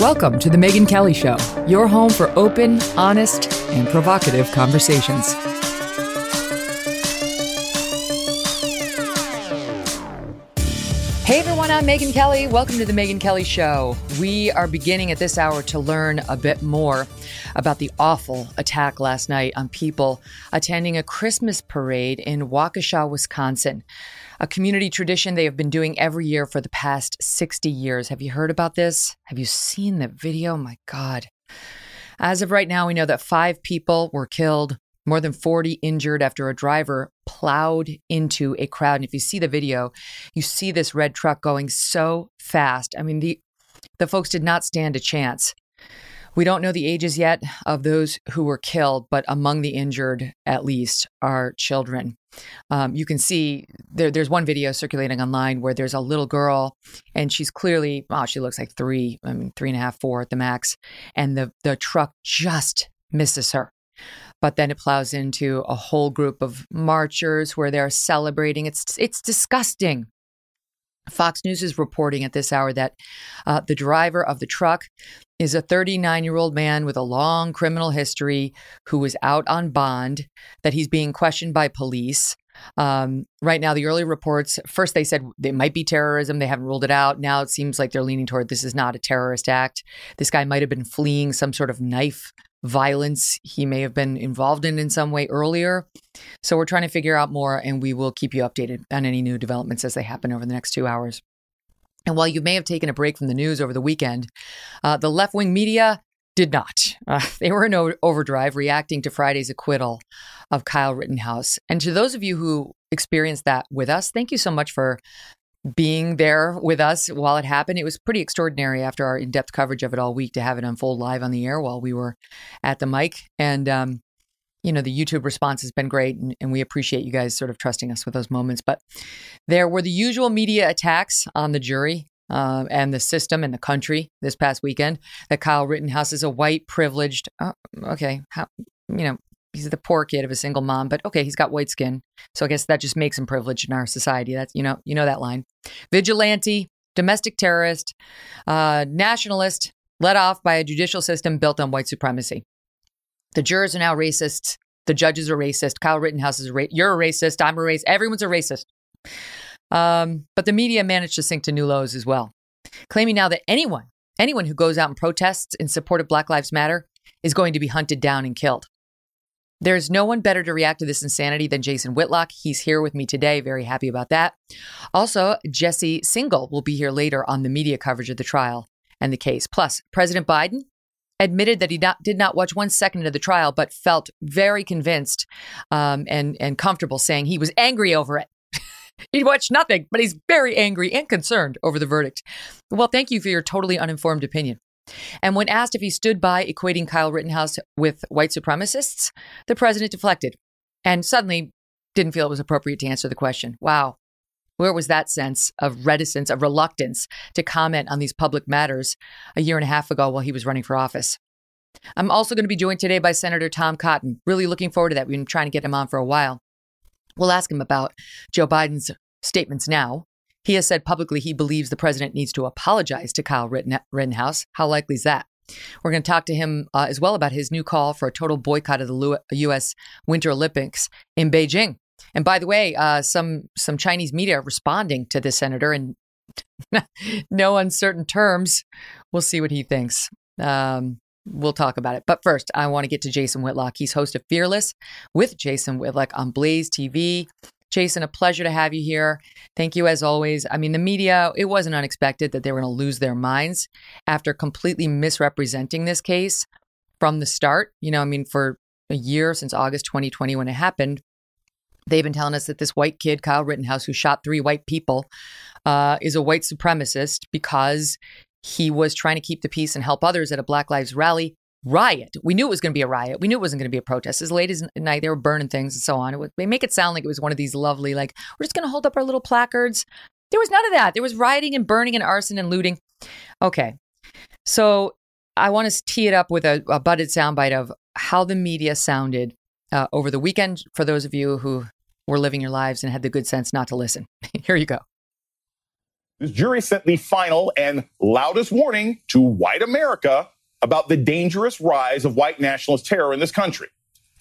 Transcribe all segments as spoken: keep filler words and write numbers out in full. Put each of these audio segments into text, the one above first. Welcome to The Megyn Kelly Show, your home for open, honest, and provocative conversations. Hey everyone, I'm Megyn Kelly. Welcome to The Megyn Kelly Show. We are beginning at this hour to learn a bit more about the awful attack last night on people attending a Christmas parade in Waukesha, Wisconsin. A community tradition they have been doing every year for the past sixty years. Have you heard about this? Have you seen the video? My God. As of right now, we know that five people were killed, more than forty injured after a driver plowed into a crowd. And if you see the video, you see this red truck going so fast. I mean, the, the folks did not stand a chance. We don't know the ages yet of those who were killed, but among the injured, at least, are children. Um, you can see there, there's one video circulating online where there's a little girl, and she's clearly, oh, she looks like three, I mean, three and a half, four at the max. And the, the truck just misses her. But then it plows into a whole group of marchers where they're celebrating. It's it's disgusting. Fox News is reporting at this hour that uh, the driver of the truck is a thirty-nine-year-old man with a long criminal history who was out on bond, that he's being questioned by police. Um, right now, the early reports, first they said it might be terrorism. They haven't ruled it out. Now it seems like they're leaning toward this is not a terrorist act. This guy might have been fleeing some sort of knife violence he may have been involved in in some way earlier. So we're trying to figure out more, and we will keep you updated on any new developments as they happen over the next two hours. And while you may have taken a break from the news over the weekend, uh, the left-wing media did not. Uh, they were in o- overdrive reacting to Friday's acquittal of Kyle Rittenhouse. And to those of you who experienced that with us, thank you so much for being there with us while it happened. It was pretty extraordinary after our in-depth coverage of it all week to have it unfold live on the air while we were at the mic. And, um, you know, the YouTube response has been great, and, and we appreciate you guys sort of trusting us with those moments. But there were the usual media attacks on the jury uh, and the system and the country this past weekend, that Kyle Rittenhouse is a white privileged, oh, okay, how, you know, he's the poor kid of a single mom, but okay, he's got white skin. So I guess that just makes him privileged in our society. That's, you know, you know that line. Vigilante, domestic terrorist, uh, nationalist, led off by a judicial system built on white supremacy. The jurors are now racists. The judges are racist. Kyle Rittenhouse is a racist. You're a racist. I'm a racist. Everyone's a racist. Um, but the media managed to sink to new lows as well, claiming now that anyone, anyone who goes out and protests in support of Black Lives Matter is going to be hunted down and killed. There's no one better to react to this insanity than Jason Whitlock. He's here with me today. Very happy about that. Also, Jesse Singel will be here later on the media coverage of the trial and the case. Plus, President Biden admitted that he not, did not watch one second of the trial, but felt very convinced um, and, and comfortable saying he was angry over it. He watched nothing, but he's very angry and concerned over the verdict. Well, thank you for your totally uninformed opinion. And when asked if he stood by equating Kyle Rittenhouse with white supremacists, the president deflected and suddenly didn't feel it was appropriate to answer the question. Wow. Where was that sense of reticence, of reluctance to comment on these public matters a year and a half ago while he was running for office? I'm also going to be joined today by Senator Tom Cotton. Really looking forward to that. We've been trying to get him on for a while. We'll ask him about Joe Biden's statements now. He has said publicly he believes the president needs to apologize to Kyle Rittenhouse. How likely is that? We're going to talk to him uh, as well about his new call for a total boycott of the U S Winter Olympics in Beijing. And by the way, uh, some some Chinese media are responding to this senator and no uncertain terms. We'll see what he thinks. Um, we'll talk about it. But first, I want to get to Jason Whitlock. He's host of Fearless with Jason Whitlock on Blaze T V. Jason, a pleasure to have you here. Thank you as always. I mean, the media, it wasn't unexpected that they were going to lose their minds after completely misrepresenting this case from the start. You know, I mean, for a year since August twenty twenty when it happened, they've been telling us that this white kid, Kyle Rittenhouse, who shot three white people, uh, is a white supremacist because he was trying to keep the peace and help others at a Black Lives rally. Riot. We knew it was going to be a riot. We knew it wasn't going to be a protest. As late as night, they were burning things and so on. It would, they make it sound like it was one of these lovely, like, we're just going to hold up our little placards. There was none of that. There was rioting and burning and arson and looting. Okay. So I want to tee it up with a, a butted soundbite of how the media sounded uh, over the weekend for those of you who were living your lives and had the good sense not to listen. Here you go. This jury sent the final and loudest warning to white America about the dangerous rise of white nationalist terror in this country.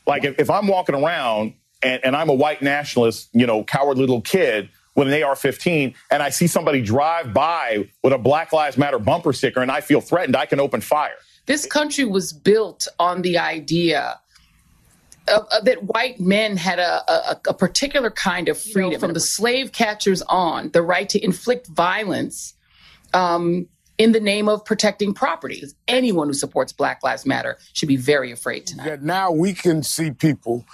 Like, if, if I'm walking around and, and I'm a white nationalist, you know, cowardly little kid with an A R fifteen, and I see somebody drive by with a Black Lives Matter bumper sticker and I feel threatened, I can open fire. This country was built on the idea of, of that white men had a, a, a particular kind of freedom. You know, from the slave catchers on, the right to inflict violence, um, in the name of protecting property. Anyone who supports Black Lives Matter should be very afraid tonight. That now we can see people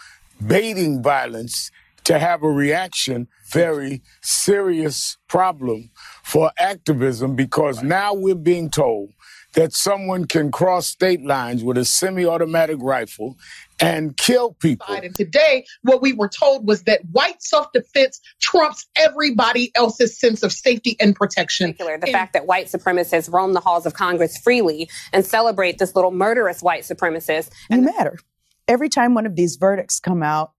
baiting violence to have a reaction, very serious problem for activism, because now we're being told that someone can cross state lines with a semi-automatic rifle and kill people. And today, what we were told was that white self-defense trumps everybody else's sense of safety and protection. In particular, the and- fact that white supremacists roam the halls of Congress freely and celebrate this little murderous white supremacist. You matter. Every time one of these verdicts come out,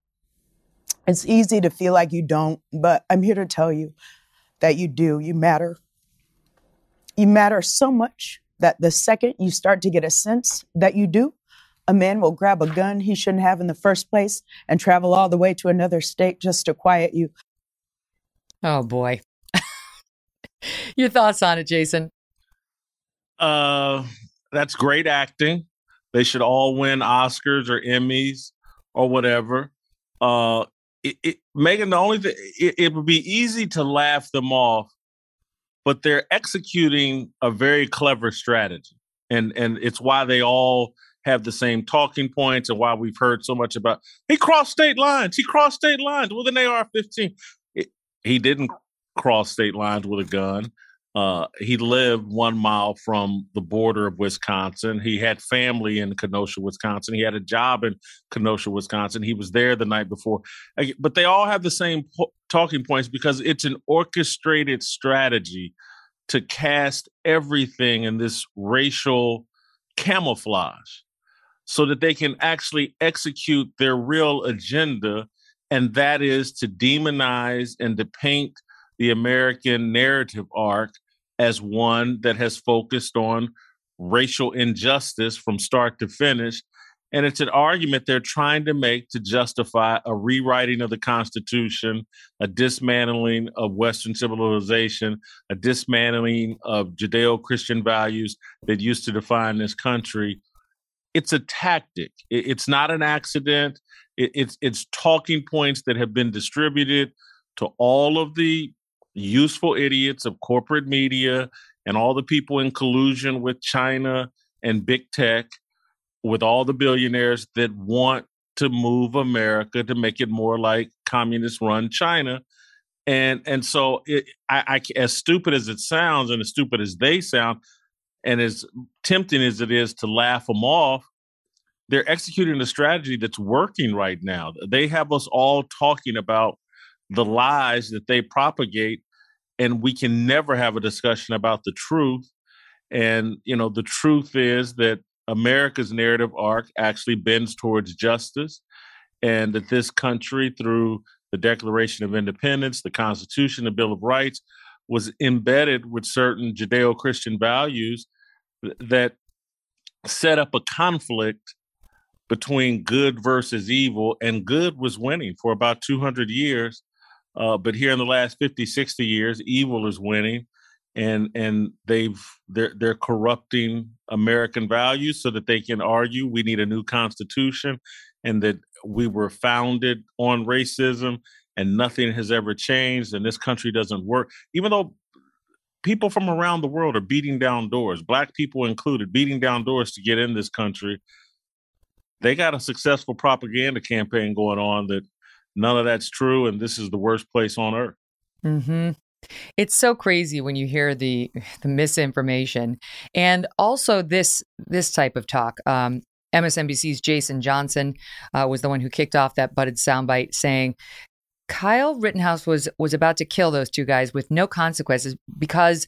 it's easy to feel like you don't, but I'm here to tell you that you do. You matter. You matter so much that the second you start to get a sense that you do, a man will grab a gun he shouldn't have in the first place and travel all the way to another state just to quiet you. Oh, boy. Your thoughts on it, Jason? Uh, that's great acting. They should all win Oscars or Emmys or whatever. Uh, it, it, Megan, the only thing, it, it would be easy to laugh them off, but they're executing a very clever strategy. And, and it's why they all have the same talking points and why we've heard so much about, he crossed state lines, he crossed state lines with an A R fifteen. It, he didn't cross state lines with a gun. Uh, he lived one mile from the border of Wisconsin. He had family in Kenosha, Wisconsin. He had a job in Kenosha, Wisconsin. He was there the night before. But they all have the same po- talking points because it's an orchestrated strategy to cast everything in this racial camouflage so that they can actually execute their real agenda, and that is to demonize and to paint the American narrative arc as one that has focused on racial injustice from start to finish. And it's an argument they're trying to make to justify a rewriting of the Constitution, a dismantling of Western civilization, a dismantling of Judeo-Christian values that used to define this country. It's a tactic. It's not an accident. It's, it's talking points that have been distributed to all of the useful idiots of corporate media and all the people in collusion with China and big tech, with all the billionaires that want to move America to make it more like communist-run China. And and so it, I, I, as stupid as it sounds and as stupid as they sound and as tempting as it is to laugh them off, they're executing a strategy that's working right now. They have us all talking about the lies that they propagate, and we can never have a discussion about the truth. And, you know, the truth is that America's narrative arc actually bends towards justice, and that this country, through the Declaration of Independence, the Constitution, the Bill of Rights, was embedded with certain Judeo-Christian values that set up a conflict between good versus evil, and good was winning for about two hundred years. Uh, but here in the last fifty, sixty years, evil is winning. and and they've they're they're corrupting American values so that they can argue we need a new constitution and that we were founded on racism and nothing has ever changed and this country doesn't work, even though people from around the world are beating down doors, Black people included, beating down doors to get in this country. They got a successful propaganda campaign going on that none of that's true, and this is the worst place on earth. Mm-hmm. It's so crazy when you hear the the misinformation, and also this this type of talk. Um, M S N B C's Jason Johnson uh, was the one who kicked off that butted soundbite saying, Kyle Rittenhouse was was about to kill those two guys with no consequences because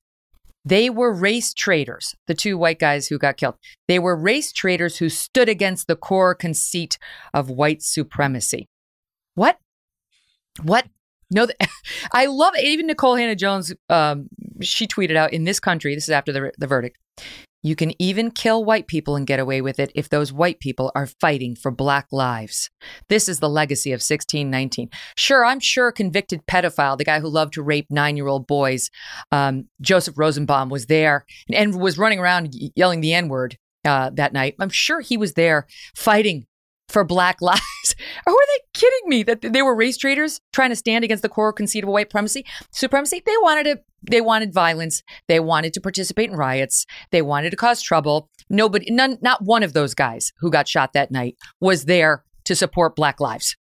they were race traitors, the two white guys who got killed. They were race traitors who stood against the core conceit of white supremacy. What? What? No, th- I love it. Even Nicole Hannah-Jones, um, she tweeted out, in this country, this is after the, the verdict, you can even kill white people and get away with it if those white people are fighting for Black lives. This is the legacy of sixteen nineteen. Sure, I'm sure a convicted pedophile, the guy who loved to rape nine-year-old boys, um, Joseph Rosenbaum, was there and, and was running around yelling the N-word uh, that night. I'm sure he was there fighting for Black lives. Or were they kidding me that they were race traitors trying to stand against the core conceit of white supremacy? They wanted to, they wanted violence. They wanted to participate in riots. They wanted to cause trouble. Nobody, none, not one of those guys who got shot that night was there to support Black lives.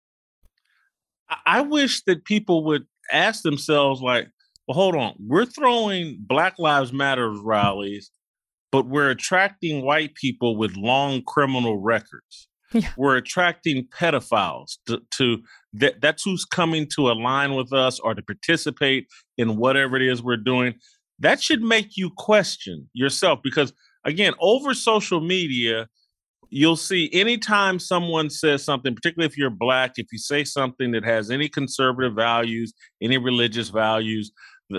I wish that people would ask themselves, like, well, hold on, we're throwing Black Lives Matter rallies, but we're attracting white people with long criminal records. Yeah. We're attracting pedophiles to, to that. That's who's coming to align with us or to participate in whatever it is we're doing. That should make you question yourself, because, again, over social media, you'll see anytime someone says something, particularly if you're Black, if you say something that has any conservative values, any religious values,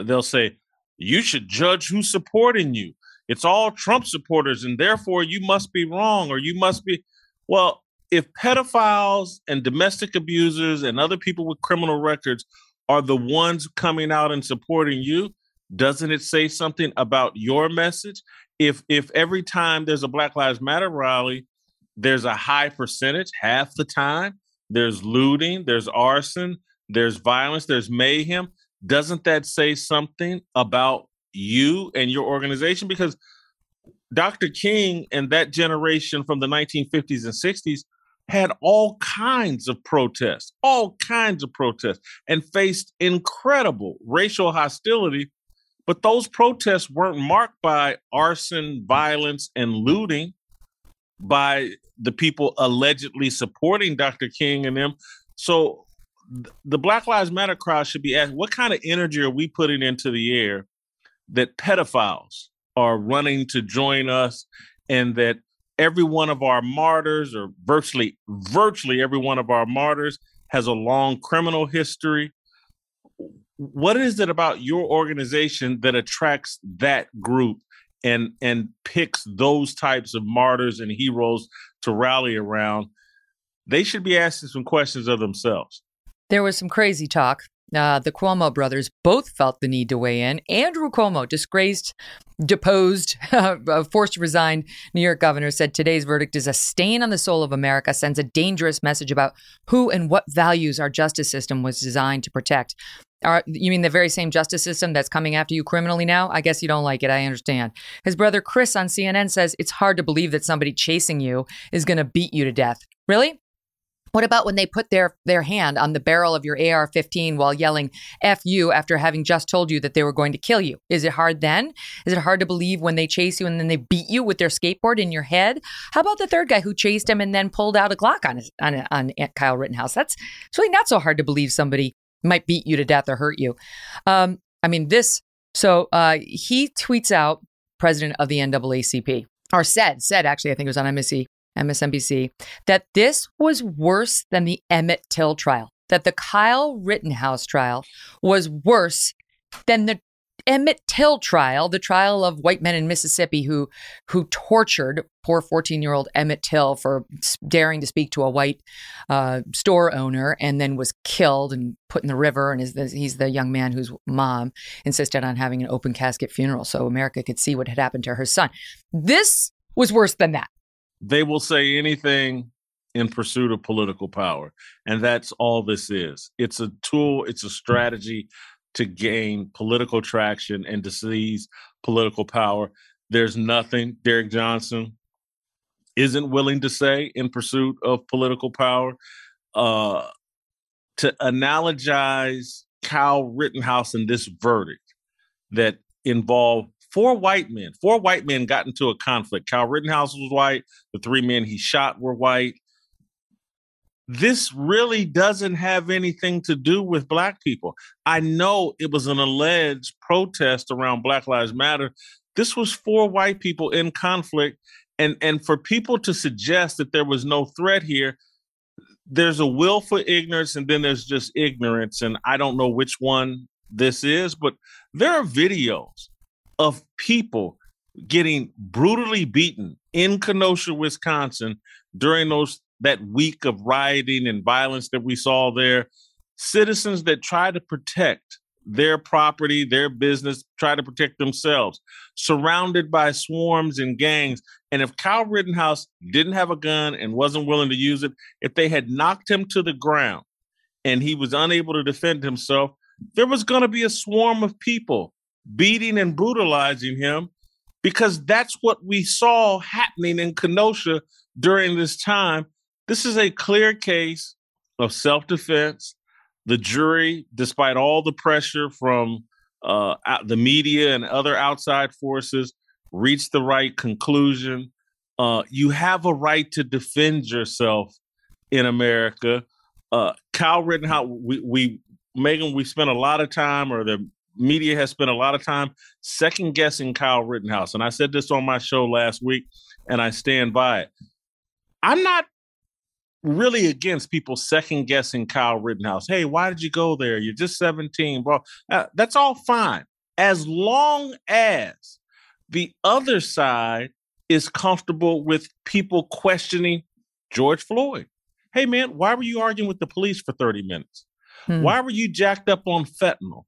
they'll say, you should judge who's supporting you. It's all Trump supporters, and therefore you must be wrong, or you must be. Well, if pedophiles and domestic abusers and other people with criminal records are the ones coming out and supporting you, doesn't it say something about your message? If if every time there's a Black Lives Matter rally, there's a high percentage, half the time, there's looting, there's arson, there's violence, there's mayhem. Doesn't that say something about you and your organization? Because Doctor King and that generation from the nineteen fifties and sixties had all kinds of protests, all kinds of protests, and faced incredible racial hostility. But those protests weren't marked by arson, violence, and looting by the people allegedly supporting Doctor King and them. So the Black Lives Matter crowd should be asked, what kind of energy are we putting into the air that pedophiles are running to join us, and that every one of our martyrs, or virtually, virtually every one of our martyrs, has a long criminal history? What is it about your organization that attracts that group and and picks those types of martyrs and heroes to rally around? They should be asking some questions of themselves. There was some crazy talk. Uh, the Cuomo brothers both felt the need to weigh in. Andrew Cuomo, disgraced, deposed, forced to resign New York governor, said today's verdict is a stain on the soul of America, sends a dangerous message about who and what values our justice system was designed to protect. Our, you mean the very same justice system that's coming after you criminally now? I guess you don't like it. I understand. His brother Chris on C N N says it's hard to believe that somebody chasing you is going to beat you to death. Really? What about when they put their, their hand on the barrel of your A R fifteen while yelling F you after having just told you that they were going to kill you? Is it hard then? Is it hard to believe when they chase you and then they beat you with their skateboard in your head? How about the third guy who chased him and then pulled out a Glock on his, on, on Kyle Rittenhouse? That's it's really not so hard to believe somebody might beat you to death or hurt you. Um, I mean, this. So uh, he tweets out, president of the N double A C P, or said, said actually, I think it was on M S N B C. M S N B C, that this was worse than the Emmett Till trial, that the Kyle Rittenhouse trial was worse than the Emmett Till trial, the trial of white men in Mississippi who who tortured poor fourteen-year-old Emmett Till for daring to speak to a white uh, store owner, and then was killed and put in the river. And is the, he's the young man whose mom insisted on having an open casket funeral so America could see what had happened to her son. This was worse than that. They will say anything in pursuit of political power. And that's all this is. It's a tool. It's a strategy to gain political traction and to seize political power. There's nothing Derrick Johnson isn't willing to say in pursuit of political power. Uh, to analogize Kyle Rittenhouse and this verdict that involved Four white men, four white men got into a conflict. Kyle Rittenhouse was white. The three men he shot were white. This really doesn't have anything to do with Black people. I know it was an alleged protest around Black Lives Matter. This was four white people in conflict. And, and for people to suggest that there was no threat here, there's a will for ignorance and then there's just ignorance. And I don't know which one this is, but there are videos of people getting brutally beaten in Kenosha, Wisconsin, during those that week of rioting and violence that we saw there. Citizens that try to protect their property, their business, try to protect themselves, surrounded by swarms and gangs. And if Kyle Rittenhouse didn't have a gun and wasn't willing to use it, if they had knocked him to the ground and he was unable to defend himself, there was going to be a swarm of people beating and brutalizing him, because that's what we saw happening in Kenosha during this time. This is a clear case of self-defense. The jury, despite all the pressure from uh, the media and other outside forces, reached the right conclusion. Uh, you have a right to defend yourself in America. Uh, Kyle Rittenhouse, we, we Megan, we spent a lot of time, or the media has spent a lot of time second-guessing Kyle Rittenhouse. And I said this on my show last week, and I stand by it. I'm not really against people second-guessing Kyle Rittenhouse. Hey, why did you go there? You're just seventeen. Well, uh, that's all fine, as long as the other side is comfortable with people questioning George Floyd. Hey, man, why were you arguing with the police for thirty minutes? Hmm. Why were you jacked up on fentanyl?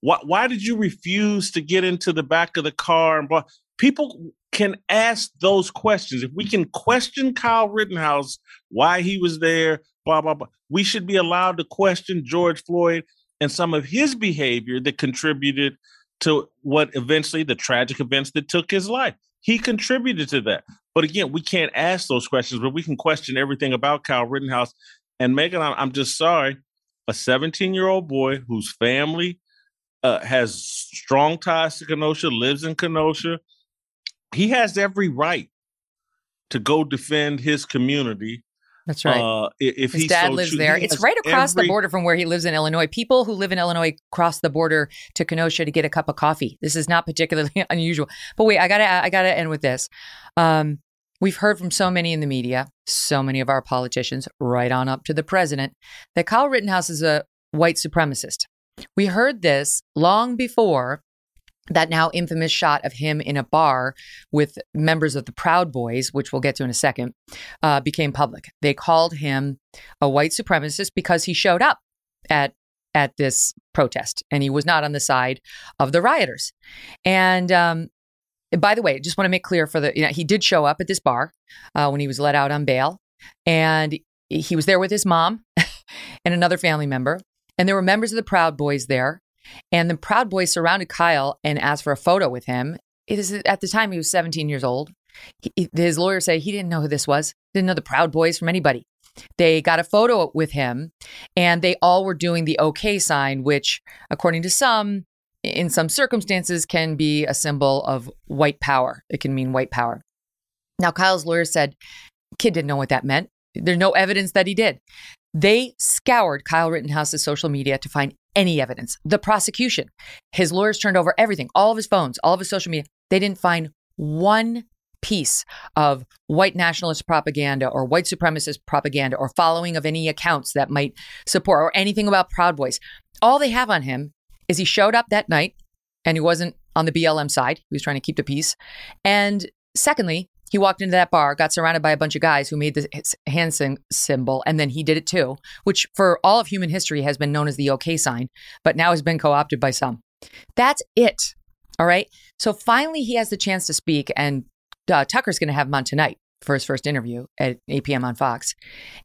Why, why did you refuse to get into the back of the car? And blah? People can ask those questions. If we can question Kyle Rittenhouse, why he was there, blah, blah, blah, we should be allowed to question George Floyd and some of his behavior that contributed to what eventually the tragic events that took his life. He contributed to that. But again, we can't ask those questions, but we can question everything about Kyle Rittenhouse. And Megan, I'm just sorry, a seventeen-year-old boy whose family Uh, has strong ties to Kenosha, lives in Kenosha. He has every right to go defend his community. That's right. Uh, if his he dad so lives choose, there. It's right across every... the border from where he lives in Illinois. People who live in Illinois cross the border to Kenosha to get a cup of coffee. This is not particularly unusual. But wait, I gotta, I gotta end with this. Um, We've heard from so many in the media, so many of our politicians, right on up to the president, that Kyle Rittenhouse is a white supremacist. We heard this long before that now infamous shot of him in a bar with members of the Proud Boys, which we'll get to in a second, uh, became public. They called him a white supremacist because he showed up at at this protest and he was not on the side of the rioters. And um, by the way, I just want to make clear for the, you know, he did show up at this bar uh, when he was let out on bail, and he was there with his mom and another family member. And there were members of the Proud Boys there, and the Proud Boys surrounded Kyle and asked for a photo with him. It is, at the time, he was seventeen years old. He, his lawyer said he didn't know who this was, didn't know the Proud Boys from anybody. They got a photo with him, and they all were doing the OK sign, which, according to some, in some circumstances, can be a symbol of white power. It can mean white power. Now, Kyle's lawyer said, kid didn't know what that meant. There's no evidence that he did. They scoured Kyle Rittenhouse's social media to find any evidence. The prosecution, his lawyers turned over everything, all of his phones, all of his social media. They didn't find one piece of white nationalist propaganda or white supremacist propaganda or following of any accounts that might support or anything about Proud Boys. All they have on him is he showed up that night and he wasn't on the B L M side. He was trying to keep the peace. And secondly, he walked into that bar, got surrounded by a bunch of guys who made the hand symbol, and then he did it too, which for all of human history has been known as the OK sign, but now has been co-opted by some. That's it. All right. So finally, he has the chance to speak, and uh, Tucker's going to have him on tonight for his first interview at eight p.m. on Fox.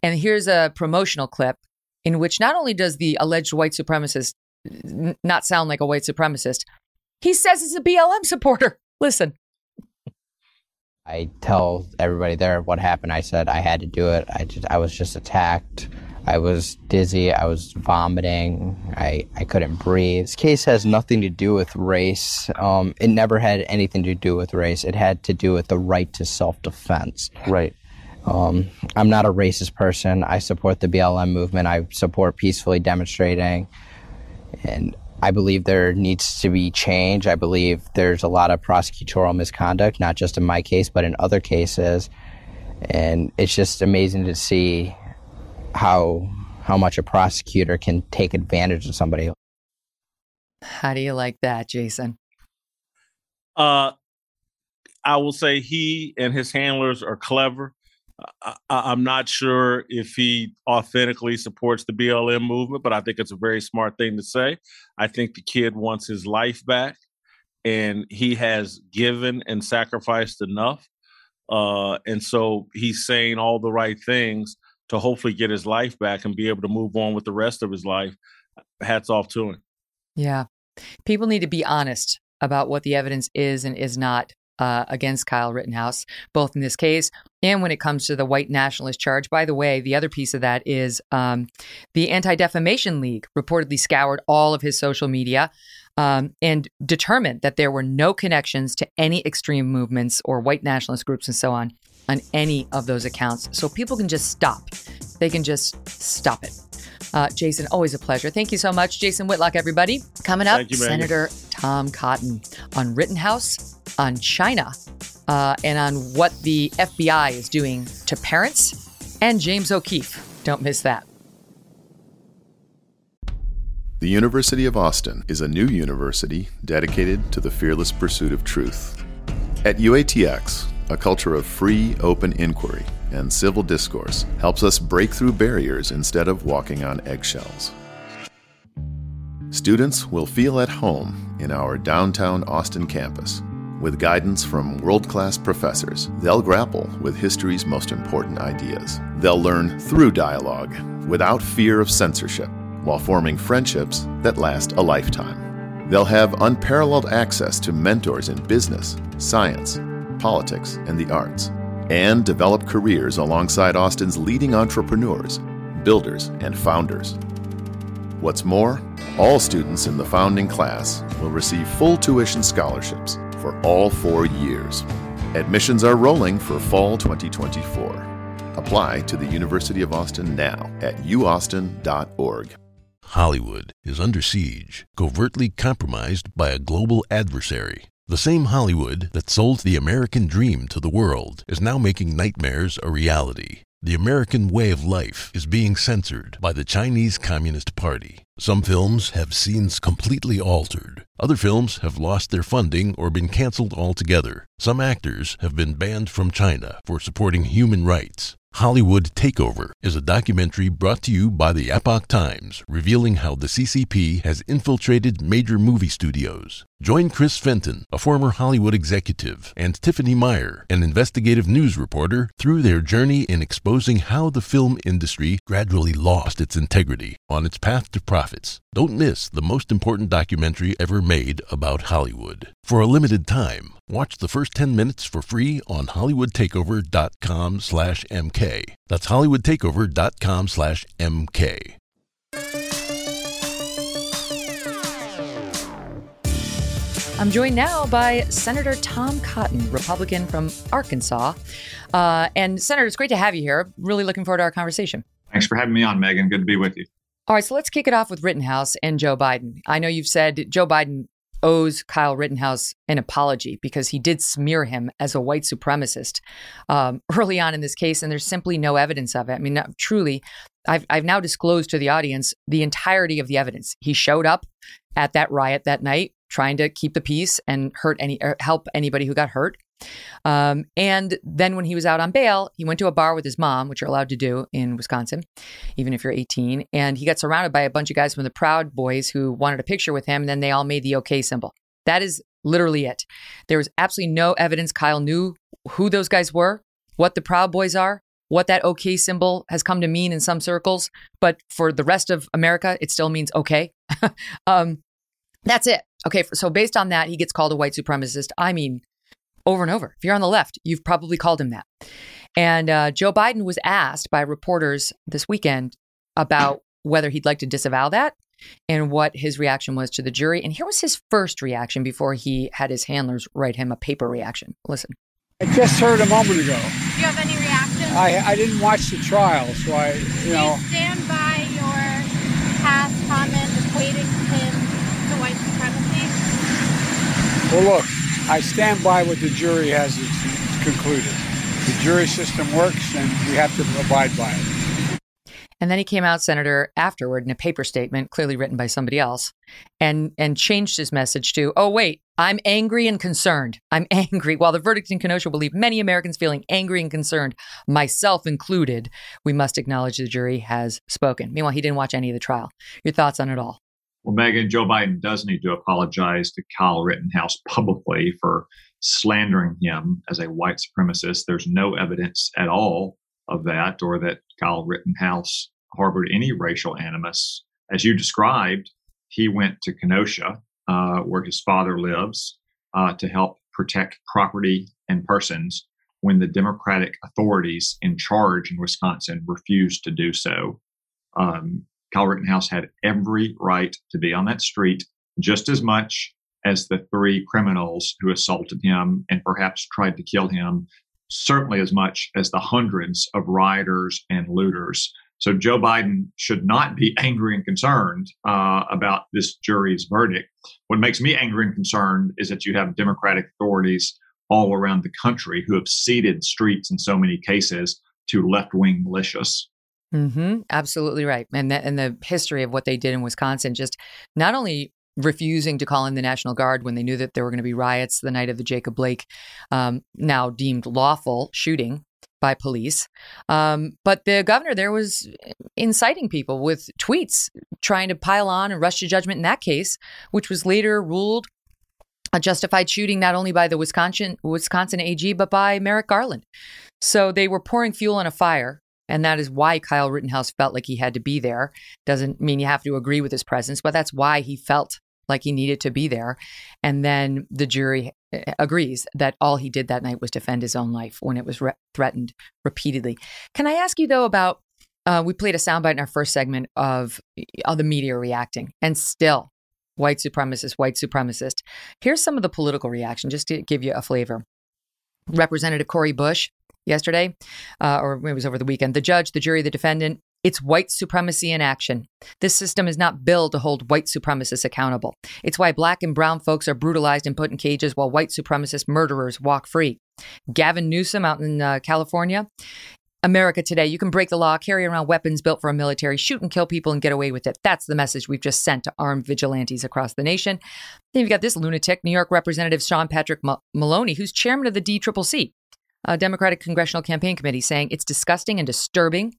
And here's a promotional clip in which not only does the alleged white supremacist n- not sound like a white supremacist, he says he's a B L M supporter. Listen. I tell everybody there what happened. I said I had to do it. I just, I was just attacked. I was dizzy. I was vomiting. I, I couldn't breathe. This case has nothing to do with race. Um, it never had anything to do with race. It had to do with the right to self-defense. Right. Um, I'm not a racist person. I support the B L M movement. I support peacefully demonstrating. And I believe there needs to be change. I believe there's a lot of prosecutorial misconduct, not just in my case, but in other cases. And it's just amazing to see how how much a prosecutor can take advantage of somebody. How do you like that, Jason? Uh, I will say he and his handlers are clever. I, I'm not sure if he authentically supports the B L M movement, but I think it's a very smart thing to say. I think the kid wants his life back, and he has given and sacrificed enough. Uh, and so he's saying all the right things to hopefully get his life back and be able to move on with the rest of his life. Hats off to him. Yeah. People need to be honest about what the evidence is and is not Uh, against Kyle Rittenhouse, both in this case and when it comes to the white nationalist charge. By the way, the other piece of that is um, the Anti-Defamation League reportedly scoured all of his social media um, and determined that there were no connections to any extreme movements or white nationalist groups and so on, on any of those accounts. So people can just stop. They can just stop it. Uh, Jason, always a pleasure. Thank you so much. Jason Whitlock, everybody. Coming up, you, Senator Tom Cotton on Rittenhouse, on China, uh, and on what the F B I is doing to parents, and James O'Keefe. Don't miss that. The University of Austin is a new university dedicated to the fearless pursuit of truth. At U A T X, a culture of free, open inquiry and civil discourse helps us break through barriers instead of walking on eggshells. Students will feel at home in our downtown Austin campus. With guidance from world-class professors, they'll grapple with history's most important ideas. They'll learn through dialogue, without fear of censorship, while forming friendships that last a lifetime. They'll have unparalleled access to mentors in business, science, politics, and the arts, and develop careers alongside Austin's leading entrepreneurs, builders, and founders. What's more, all students in the founding class will receive full tuition scholarships for all four years. Admissions are rolling for fall twenty twenty-four. Apply to the University of Austin now at u austin dot org. Hollywood is under siege, covertly compromised by a global adversary. The same Hollywood that sold the American dream to the world is now making nightmares a reality. The American way of life is being censored by the Chinese Communist Party. Some films have scenes completely altered. Other films have lost their funding or been canceled altogether. Some actors have been banned from China for supporting human rights. Hollywood Takeover is a documentary brought to you by the Epoch Times, revealing how the C C P has infiltrated major movie studios. Join Chris Fenton, a former Hollywood executive, and Tiffany Meyer, an investigative news reporter, through their journey in exposing how the film industry gradually lost its integrity on its path to profits. Don't miss the most important documentary ever made about Hollywood. For a limited time, watch the first ten minutes for free on hollywood takeover dot com slash m k. That's hollywood takeover dot com slash m k. I'm joined now by Senator Tom Cotton, Republican from Arkansas. Uh, and Senator, it's great to have you here. Really looking forward to our conversation. Thanks for having me on, Megan. Good to be with you. All right, so let's kick it off with Rittenhouse and Joe Biden. I know you've said Joe Biden owes Kyle Rittenhouse an apology because he did smear him as a white supremacist um, early on in this case, and there's simply no evidence of it. I mean, not, truly, I've, I've now disclosed to the audience the entirety of the evidence. He showed up at that riot that night, trying to keep the peace and hurt any or help anybody who got hurt. Um, and then when he was out on bail, he went to a bar with his mom, which you're allowed to do in Wisconsin, even if you're eighteen. And he got surrounded by a bunch of guys from the Proud Boys who wanted a picture with him. And then they all made the OK symbol. That is literally it. There was absolutely no evidence Kyle knew who those guys were, what the Proud Boys are, what that OK symbol has come to mean in some circles. But for the rest of America, it still means OK. um, that's it. OK, so based on that, he gets called a white supremacist. I mean, over and over. If you're on the left, you've probably called him that. And uh, Joe Biden was asked by reporters this weekend about whether he'd like to disavow that and what his reaction was to the jury. And here was his first reaction before he had his handlers write him a paper reaction. Listen. I just heard a moment ago. Do you have any reaction? I, I didn't watch the trial, so I, you Do know. You stand by your past comments equating him to white supremacy? Well, look. I stand by what the jury has concluded. The jury system works and we have to abide by it. And then he came out, Senator, afterward in a paper statement, clearly written by somebody else, and and changed his message to, oh, wait, I'm angry and concerned. I'm angry. While the verdict in Kenosha will leave many Americans feeling angry and concerned, myself included, we must acknowledge the jury has spoken. Meanwhile, he didn't watch any of the trial. Your thoughts on it all? Well, Megan, Joe Biden does need to apologize to Kyle Rittenhouse publicly for slandering him as a white supremacist. There's no evidence at all of that, or that Kyle Rittenhouse harbored any racial animus. As you described, he went to Kenosha, uh, where his father lives, uh, to help protect property and persons when the Democratic authorities in charge in Wisconsin refused to do so. Um, Kyle Rittenhouse had every right to be on that street just as much as the three criminals who assaulted him and perhaps tried to kill him, certainly as much as the hundreds of rioters and looters. So Joe Biden should not be angry and concerned uh, about this jury's verdict. What makes me angry and concerned is that you have Democratic authorities all around the country who have ceded streets in so many cases to left-wing militias. Mm-hmm. Absolutely right. And the, and the history of what they did in Wisconsin, just not only refusing to call in the National Guard when they knew that there were going to be riots the night of the Jacob Blake, um, now deemed lawful shooting by police, um, but the governor there was inciting people with tweets, trying to pile on and rush to judgment in that case, which was later ruled a justified shooting not only by the Wisconsin, Wisconsin A G, but by Merrick Garland. So they were pouring fuel on a fire. And that is why Kyle Rittenhouse felt like he had to be there. Doesn't mean you have to agree with his presence, but that's why he felt like he needed to be there. And then the jury agrees that all he did that night was defend his own life when it was re- threatened repeatedly. Can I ask you, though, about uh, we played a soundbite in our first segment of, of the media reacting, and still white supremacist, white supremacist. Here's some of the political reaction, just to give you a flavor. Representative Cori Bush. Yesterday, uh, or it was over the weekend, the judge, the jury, the defendant, it's white supremacy in action. This system is not built to hold white supremacists accountable. It's why black and brown folks are brutalized and put in cages while white supremacist murderers walk free. Gavin Newsom out in uh, California. America today, you can break the law, carry around weapons built for a military, shoot and kill people and get away with it. That's the message we've just sent to armed vigilantes across the nation. Then you've got this lunatic, New York Representative Sean Patrick Mal- Maloney, who's chairman of the D C C C. A Democratic Congressional Campaign Committee saying it's disgusting and disturbing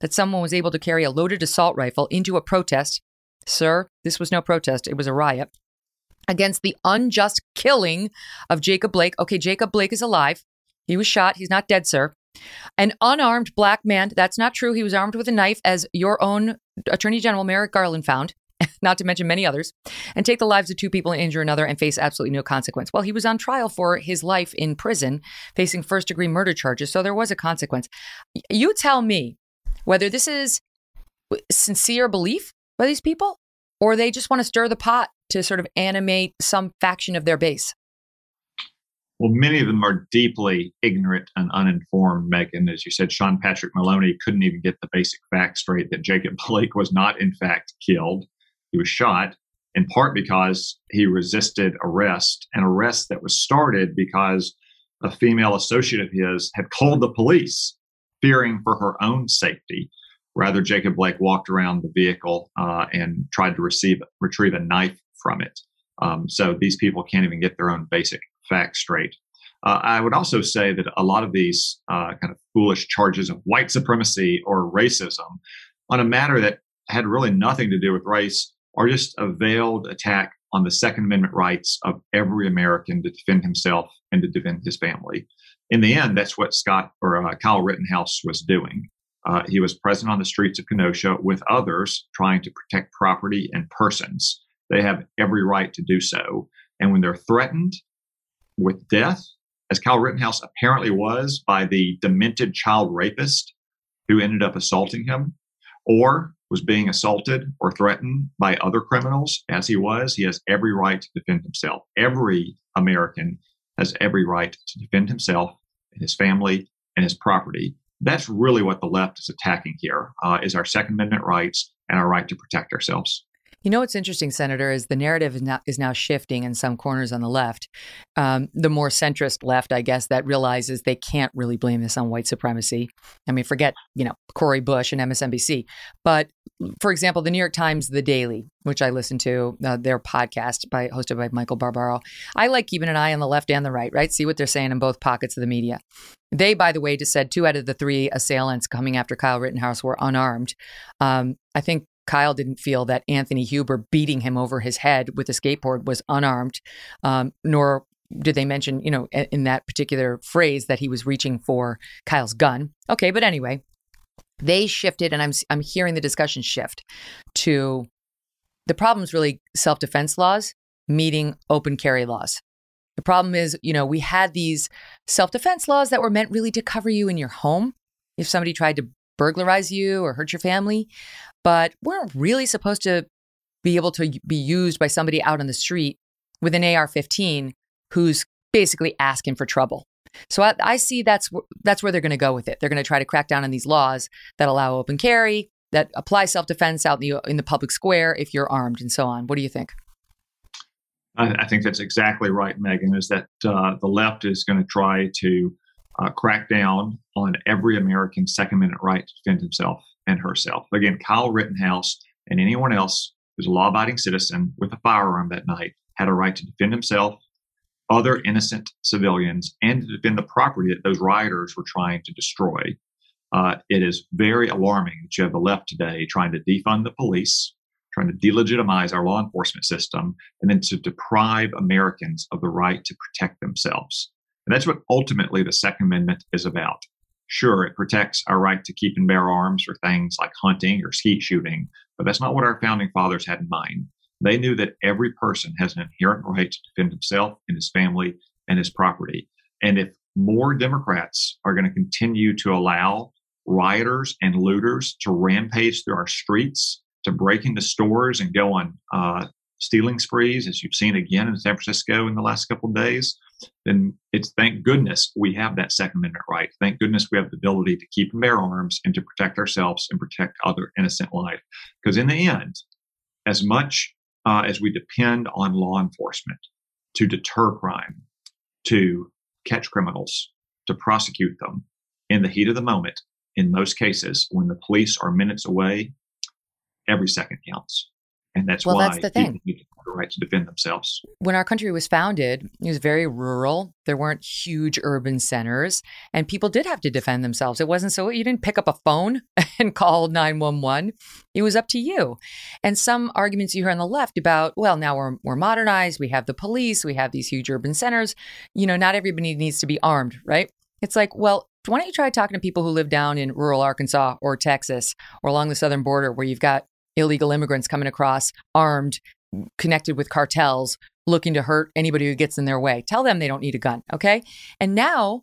that someone was able to carry a loaded assault rifle into a protest. Sir, this was no protest. It was a riot against the unjust killing of Jacob Blake. OK, Jacob Blake is alive. He was shot. He's not dead, sir. An unarmed black man. That's not true. He was armed with a knife, as your own Attorney General Merrick Garland found, not to mention many others, and take the lives of two people and injure another and face absolutely no consequence. Well, he was on trial for his life in prison, facing first degree murder charges. So there was a consequence. You tell me whether this is sincere belief by these people or they just want to stir the pot to sort of animate some faction of their base. Well, many of them are deeply ignorant and uninformed, Megan. As you said, Sean Patrick Maloney couldn't even get the basic facts straight that Jacob Blake was not, in fact, killed. He was shot in part because he resisted arrest, an arrest that was started because a female associate of his had called the police, fearing for her own safety. Rather, Jacob Blake walked around the vehicle uh, and tried to receive retrieve a knife from it. Um, so these people can't even get their own basic facts straight. Uh, I would also say that a lot of these uh, kind of foolish charges of white supremacy or racism on a matter that had really nothing to do with race are just a veiled attack on the Second Amendment rights of every American to defend himself and to defend his family. In the end, that's what Scott or uh, Kyle Rittenhouse was doing. Uh, he was present on the streets of Kenosha with others trying to protect property and persons. They have every right to do so. And when they're threatened with death, as Kyle Rittenhouse apparently was by the demented child rapist who ended up assaulting him, or was being assaulted or threatened by other criminals, as he was, he has every right to defend himself. Every American has every right to defend himself and his family and his property. That's really what the left is attacking here, uh, is our Second Amendment rights and our right to protect ourselves. You know, what's interesting, Senator, is the narrative is now, is now shifting in some corners on the left. Um, the more centrist left, I guess, that realizes they can't really blame this on white supremacy. I mean, forget, you know, Cori Bush and M S N B C. But for example, the New York Times, The Daily, which I listen to, uh, their podcast by hosted by Michael Barbaro. I like keeping an eye on the left and the right, right? See what they're saying in both pockets of the media. They, by the way, just said two out of the three assailants coming after Kyle Rittenhouse were unarmed. Um, I think Kyle didn't feel that Anthony Huber beating him over his head with a skateboard was unarmed, um, nor did they mention, you know, in that particular phrase that he was reaching for Kyle's gun. Okay, but anyway, they shifted, and I'm I'm hearing the discussion shift to the problem's really self-defense laws meeting open carry laws. The problem is, you know, we had these self-defense laws that were meant really to cover you in your home if somebody tried to burglarize you or hurt your family, but weren't really supposed to be able to be used by somebody out on the street with an A R fifteen who's basically asking for trouble. So I, I see that's that's where they're going to go with it. They're going to try to crack down on these laws that allow open carry, that apply self-defense out in the, in the public square if you're armed and so on. What do you think? I, I think that's exactly right, Megan, is that uh, the left is going to try to Uh, crack down on every American's Second Amendment right to defend himself and herself. Again, Kyle Rittenhouse and anyone else who's a law-abiding citizen with a firearm that night had a right to defend himself, other innocent civilians, and to defend the property that those rioters were trying to destroy. Uh, it is very alarming that you have the left today trying to defund the police, trying to delegitimize our law enforcement system, and then to deprive Americans of the right to protect themselves. And that's what ultimately the Second Amendment is about. Sure, it protects our right to keep and bear arms for things like hunting or skeet shooting, but that's not what our founding fathers had in mind. They knew that every person has an inherent right to defend himself and his family and his property. And if more Democrats are going to continue to allow rioters and looters to rampage through our streets, to break into stores and go on uh, stealing sprees, as you've seen again in San Francisco in the last couple of days, then it's thank goodness we have that Second Amendment right. Thank goodness we have the ability to keep and bear arms and to protect ourselves and protect other innocent life. Because in the end, as much uh, as we depend on law enforcement to deter crime, to catch criminals, to prosecute them in the heat of the moment, in most cases, when the police are minutes away, every second counts. And that's well, why that's the thing. People have the right to defend themselves. When our country was founded, it was very rural. There weren't huge urban centers, and people did have to defend themselves. It wasn't so you didn't pick up a phone and call nine one one. It was up to you. And some arguments you hear on the left about, well, now we're we're modernized. We have the police. We have these huge urban centers. You know, not everybody needs to be armed, right? It's like, well, why don't you try talking to people who live down in rural Arkansas or Texas or along the southern border where you've got illegal immigrants coming across, armed, connected with cartels, looking to hurt anybody who gets in their way. Tell them they don't need a gun, okay? And now,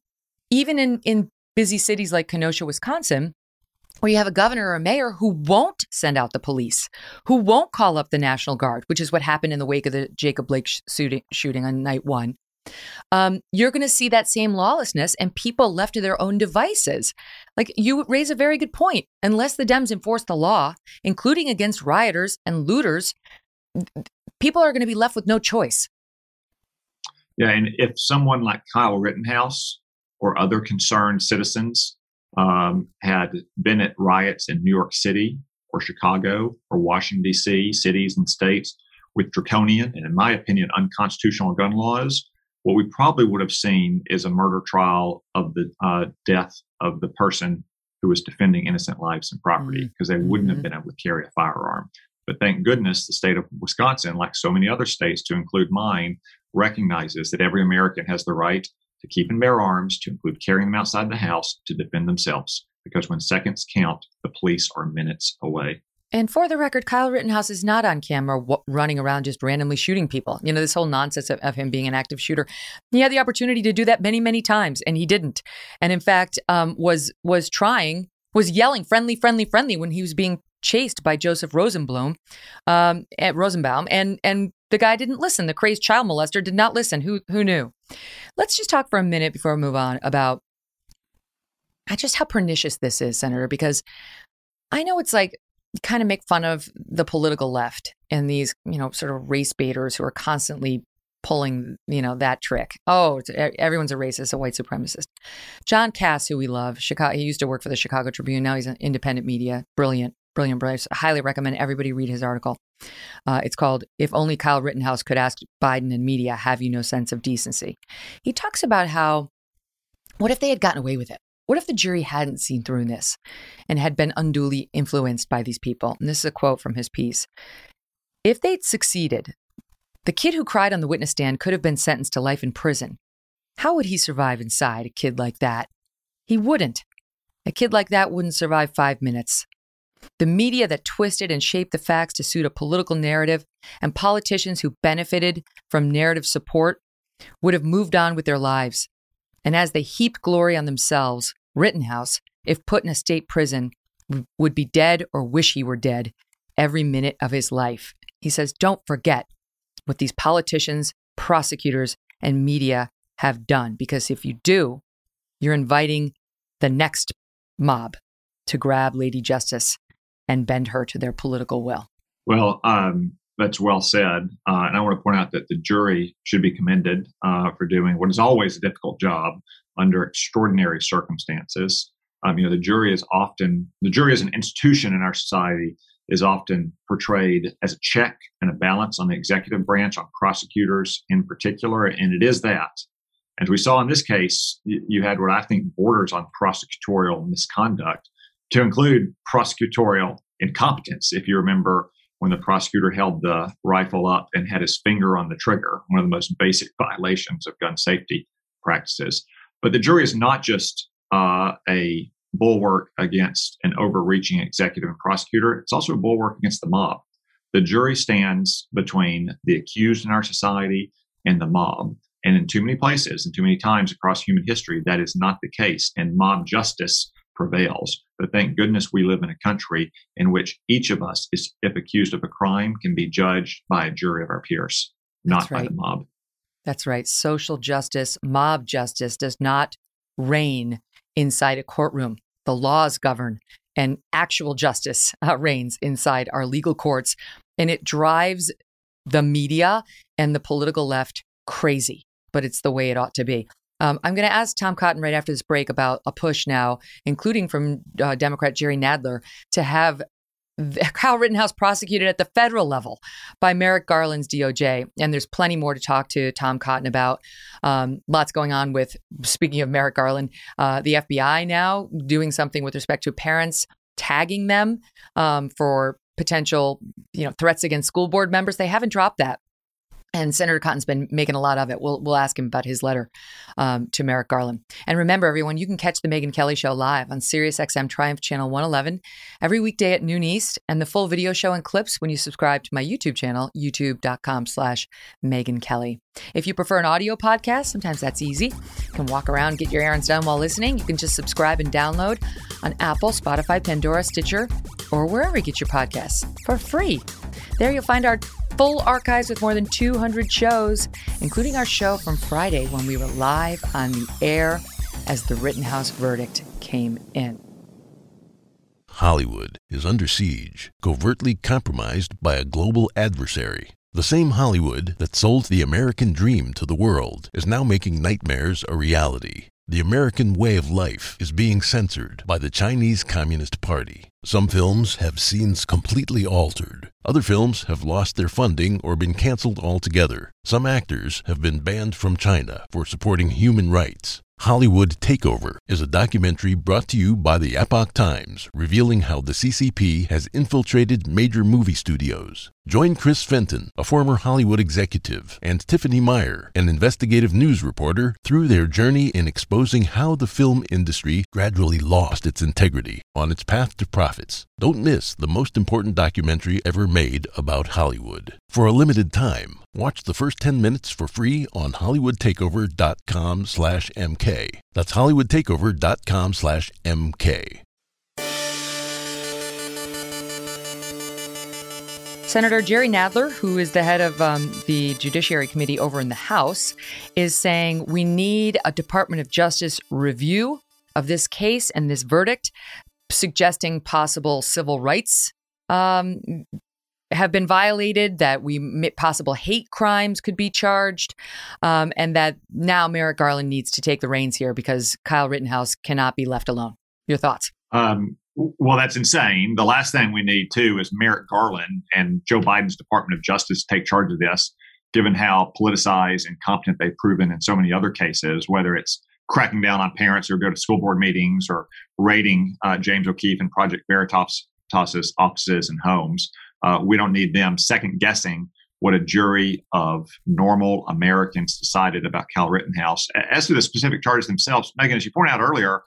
even in, in busy cities like Kenosha, Wisconsin, where you have a governor or a mayor who won't send out the police, who won't call up the National Guard, which is what happened in the wake of the Jacob Blake sh- shooting, shooting on night one, um, you're going to see that same lawlessness and people left to their own devices. Like you raise a very good point. Unless the Dems enforce the law, including against rioters and looters, people are going to be left with no choice. Yeah. And if someone like Kyle Rittenhouse or other concerned citizens um, had been at riots in New York City or Chicago or Washington, D C, cities and states with draconian and, in my opinion, unconstitutional gun laws, what we probably would have seen is a murder trial of the uh, death of the person who was defending innocent lives and property, because mm-hmm. they wouldn't mm-hmm. have been able to carry a firearm. But thank goodness the state of Wisconsin, like so many other states, to include mine, recognizes that every American has the right to keep and bear arms, to include carrying them outside the house, to defend themselves. Because when seconds count, the police are minutes away. And for the record, Kyle Rittenhouse is not on camera w- running around just randomly shooting people. You know, this whole nonsense of, of him being an active shooter. He had the opportunity to do that many, many times, and he didn't. And in fact, um, was was trying, was yelling, friendly, friendly, friendly, when he was being chased by Joseph Rosenblum, um, at Rosenbaum. And and the guy didn't listen. The crazed child molester did not listen. Who who knew? Let's just talk for a minute before we move on about just how pernicious this is, Senator, because I know it's like, kind of make fun of the political left and these, you know, sort of race baiters who are constantly pulling, you know, that trick. Oh, everyone's a racist, a white supremacist. John Cass, who we love, Chicago, he used to work for the Chicago Tribune. Now he's an independent media. Brilliant, brilliant, brilliant. I highly recommend everybody read his article. Uh, it's called, If Only Kyle Rittenhouse Could Ask Biden and Media, Have You No Sense of Decency? He talks about how, what if they had gotten away with it? What if the jury hadn't seen through this and had been unduly influenced by these people? And this is a quote from his piece. If they'd succeeded, the kid who cried on the witness stand could have been sentenced to life in prison. How would he survive inside, a kid like that? He wouldn't. A kid like that wouldn't survive five minutes. The media that twisted and shaped the facts to suit a political narrative, and politicians who benefited from narrative support, would have moved on with their lives. And as they heaped glory on themselves, Rittenhouse, if put in a state prison, would be dead or wish he were dead every minute of his life. He says, don't forget what these politicians, prosecutors, and media have done, because if you do, you're inviting the next mob to grab Lady Justice and bend her to their political will. Well, um... That's well said. Uh, and I want to point out that the jury should be commended uh, for doing what is always a difficult job under extraordinary circumstances. Um, you know, the jury is often, the jury as an institution in our society is often portrayed as a check and a balance on the executive branch, on prosecutors in particular. And it is that. As we saw in this case, you had what I think borders on prosecutorial misconduct, to include prosecutorial incompetence, if you remember when the prosecutor held the rifle up and had his finger on the trigger, one of the most basic violations of gun safety practices. But the jury is not just uh, a bulwark against an overreaching executive and prosecutor. It's also a bulwark against the mob. The jury stands between the accused in our society and the mob. And in too many places and too many times across human history, that is not the case. And mob justice prevails. But thank goodness we live in a country in which each of us, is, if accused of a crime, can be judged by a jury of our peers, not by the mob. That's right. Social justice, mob justice does not reign inside a courtroom. The laws govern, and actual justice uh, reigns inside our legal courts. And it drives the media and the political left crazy, but it's the way it ought to be. Um, I'm going to ask Tom Cotton right after this break about a push now, including from uh, Democrat Jerry Nadler, to have Kyle Rittenhouse prosecuted at the federal level by Merrick Garland's D O J. And there's plenty more to talk to Tom Cotton about. Um, lots going on with, speaking of Merrick Garland, uh, the F B I now doing something with respect to parents, tagging them um, for potential, you know, threats against school board members. They haven't dropped that. And Senator Cotton's been making a lot of it. We'll we'll ask him about his letter um, to Merrick Garland. And remember, everyone, you can catch The Megyn Kelly Show live on SiriusXM Triumph Channel one eleven every weekday at noon East, and the full video show and clips when you subscribe to my YouTube channel, youtube.com slash Megyn Kelly. If you prefer an audio podcast, sometimes that's easy. You can walk around, get your errands done while listening. You can just subscribe and download on Apple, Spotify, Pandora, Stitcher, or wherever you get your podcasts for free. There you'll find our full archives with more than two hundred shows, including our show from Friday when we were live on the air as the Rittenhouse verdict came in. Hollywood is under siege, covertly compromised by a global adversary. The same Hollywood that sold the American dream to the world is now making nightmares a reality. The American way of life is being censored by the Chinese Communist Party. Some films have scenes completely altered. Other films have lost their funding or been canceled altogether. Some actors have been banned from China for supporting human rights. Hollywood Takeover is a documentary brought to you by the Epoch Times, revealing how the C C P has infiltrated major movie studios. Join Chris Fenton, a former Hollywood executive, and Tiffany Meyer, an investigative news reporter, through their journey in exposing how the film industry gradually lost its integrity on its path to profits. Don't miss the most important documentary ever made about Hollywood. For a limited time, watch the first ten minutes for free on hollywood takeover dot com slash m k. That's hollywood takeover dot com slash m k. Senator Jerry Nadler, who is the head of um, the Judiciary Committee over in the House, is saying we need a Department of Justice review of this case and this verdict, suggesting possible civil rights um have been violated, that we possible hate crimes could be charged, um, and that now Merrick Garland needs to take the reins here because Kyle Rittenhouse cannot be left alone. Your thoughts? Um, well, that's insane. The last thing we need, too, is Merrick Garland and Joe Biden's Department of Justice to take charge of this, given how politicized and competent they've proven in so many other cases, whether it's cracking down on parents who go to school board meetings or raiding uh, James O'Keefe and Project Veritas's offices and homes. Uh, we don't need them second-guessing what a jury of normal Americans decided about Kyle Rittenhouse. As to the specific charges themselves, Megan, as you pointed out earlier,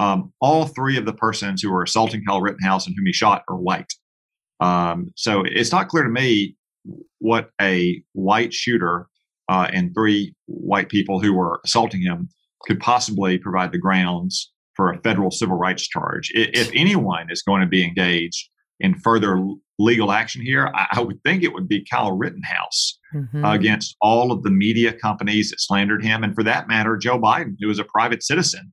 um, all three of the persons who were assaulting Kyle Rittenhouse and whom he shot are white. Um, so it's not clear to me what a white shooter uh, and three white people who were assaulting him could possibly provide the grounds for a federal civil rights charge. If anyone is going to be engaged in further legal action here, I, I would think it would be Kyle Rittenhouse mm-hmm. uh, against all of the media companies that slandered him. And for that matter, Joe Biden, who was a private citizen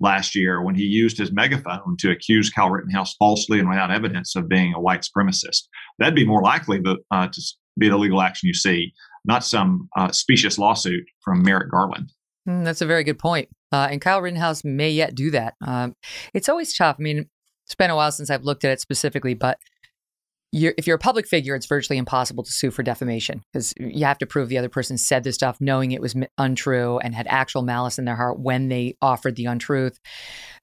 last year when he used his megaphone to accuse Kyle Rittenhouse falsely and without evidence of being a white supremacist. That'd be more likely the, uh, to be the legal action you see, not some uh, specious lawsuit from Merrick Garland. Mm, that's a very good point. Uh, and Kyle Rittenhouse may yet do that. Um, it's always tough. I mean, it's been a while since I've looked at it specifically, but you're, if you're a public figure, it's virtually impossible to sue for defamation because you have to prove the other person said this stuff knowing it was untrue and had actual malice in their heart when they offered the untruth.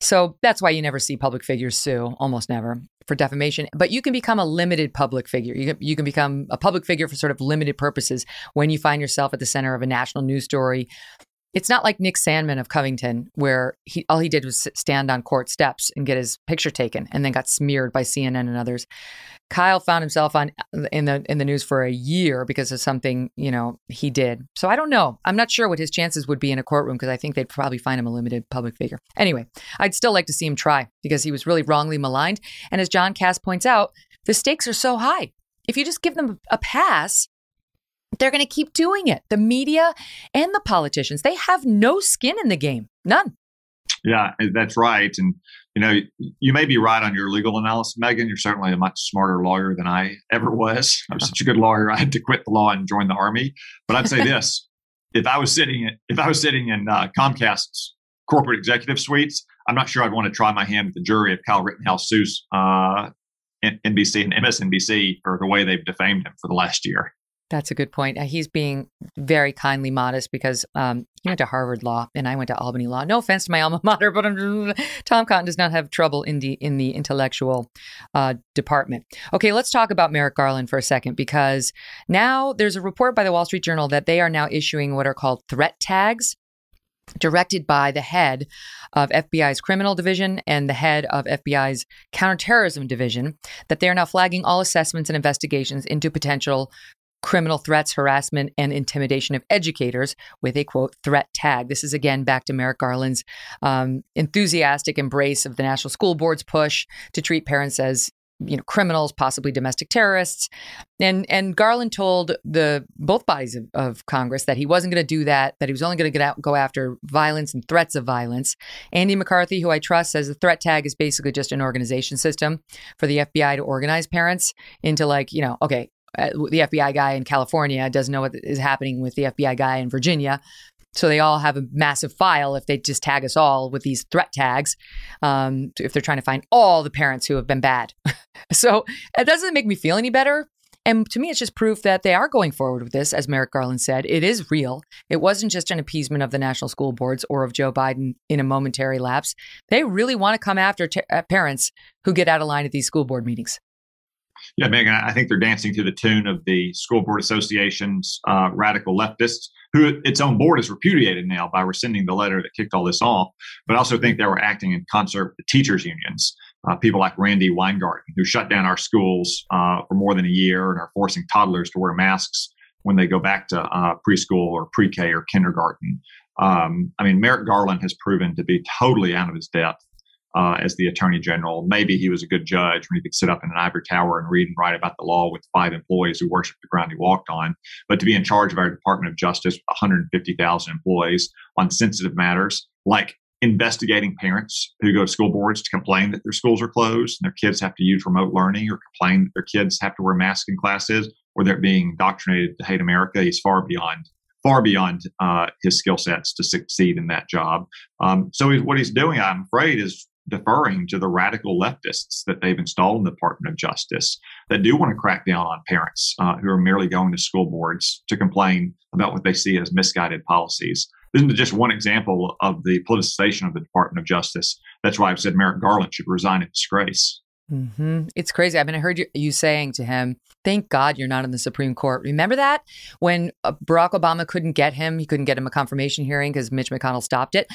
So that's why you never see public figures sue, almost never, for defamation. But you can become a limited public figure. You can, you can become a public figure for sort of limited purposes when you find yourself at the center of a national news story. It's not like Nick Sandman of Covington, where he all he did was stand on court steps and get his picture taken and then got smeared by C N N and others. Kyle found himself on in the in the news for a year because of something, you know, he did. So I don't know. I'm not sure what his chances would be in a courtroom because I think they'd probably find him a limited public figure. Anyway, I'd still like to see him try because he was really wrongly maligned. And as John Cass points out, the stakes are so high. If you just give them a pass, they're going to keep doing it. The media and the politicians, they have no skin in the game. None. Yeah, that's right. And, you know, you may be right on your legal analysis, Megan. You're certainly a much smarter lawyer than I ever was. I'm such a good lawyer. I had to quit the law and join the Army. But I'd say this. If I was sitting if I was sitting in uh, Comcast's corporate executive suites, I'm not sure I'd want to try my hand at the jury if Kyle Rittenhouse sues uh, N B C and M S N B C for the way they've defamed him for the last year. That's a good point. He's being very kindly modest because um, he went to Harvard Law and I went to Albany Law. No offense to my alma mater, but I'm, Tom Cotton does not have trouble in the in the intellectual uh, department. Okay, let's talk about Merrick Garland for a second, because now there's a report by the Wall Street Journal that they are now issuing what are called threat tags, directed by the head of F B I's criminal division and the head of F B I's counterterrorism division, that they are now flagging all assessments and investigations into potential criminal threats, harassment, and intimidation of educators with a, quote, threat tag. This is, again, back to Merrick Garland's um, enthusiastic embrace of the National School Board's push to treat parents as, you know, criminals, possibly domestic terrorists. And and Garland told the both bodies of, of Congress that he wasn't going to do that, that he was only going to go after violence and threats of violence. Andy McCarthy, who I trust, says the threat tag is basically just an organization system for the F B I to organize parents into, like, you know, okay, Uh, the F B I guy in California doesn't know what is happening with the F B I guy in Virginia. So they all have a massive file if they just tag us all with these threat tags, um, if they're trying to find all the parents who have been bad. So it doesn't make me feel any better. And to me, it's just proof that they are going forward with this. As Merrick Garland said, it is real. It wasn't just an appeasement of the national school boards or of Joe Biden in a momentary lapse. They really want to come after t- parents who get out of line at these school board meetings. Yeah, Megan, I think they're dancing to the tune of the School Board Association's uh, radical leftists, who its own board has repudiated now by rescinding the letter that kicked all this off. But I also think they were acting in concert with the teachers' unions. Uh, people like Randy Weingarten, who shut down our schools uh, for more than a year and are forcing toddlers to wear masks when they go back to uh, preschool or pre-K or kindergarten. Um, I mean, Merrick Garland has proven to be totally out of his depth uh, as the Attorney General. Maybe he was a good judge when he could sit up in an ivory tower and read and write about the law with five employees who worship the ground he walked on. But to be in charge of our Department of Justice, one hundred fifty thousand employees on sensitive matters like investigating parents who go to school boards to complain that their schools are closed and their kids have to use remote learning, or complain that their kids have to wear masks in classes, or they're being indoctrinated to hate America. He's far beyond, far beyond uh, his skill sets to succeed in that job. Um, so he's, what he's doing, I'm afraid, is deferring to the radical leftists that they've installed in the Department of Justice that do want to crack down on parents uh, who are merely going to school boards to complain about what they see as misguided policies. This is just one example of the politicization of the Department of Justice. That's why I've said Merrick Garland should resign in disgrace. Mm-hmm. It's crazy. I mean, I heard you, you saying to him, thank God you're not in the Supreme Court. Remember that when uh, Barack Obama couldn't get him, he couldn't get him a confirmation hearing because Mitch McConnell stopped it.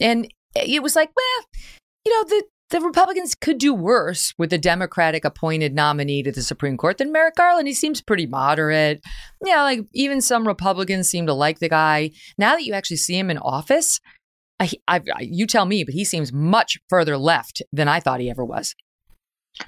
And it was like, well, you know, the, the Republicans could do worse with a Democratic appointed nominee to the Supreme Court than Merrick Garland. He seems pretty moderate. Yeah, like even some Republicans seem to like the guy. Now that you actually see him in office, I, I, you tell me, but he seems much further left than I thought he ever was.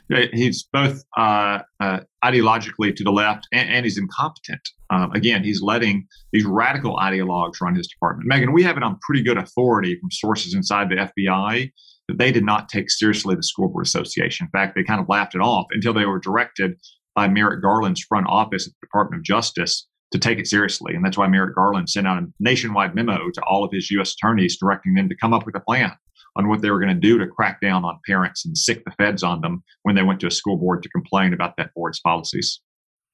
He's both uh, uh, ideologically to the left and, and he's incompetent. Um, again, he's letting these radical ideologues run his department. Megan, we have it on pretty good authority from sources inside the F B I that they did not take seriously the School Board Association. In fact, they kind of laughed it off until they were directed by Merrick Garland's front office at the Department of Justice to take it seriously. And that's why Merrick Garland sent out a nationwide memo to all of his U S attorneys directing them to come up with a plan on what they were going to do to crack down on parents and sick the feds on them when they went to a school board to complain about that board's policies.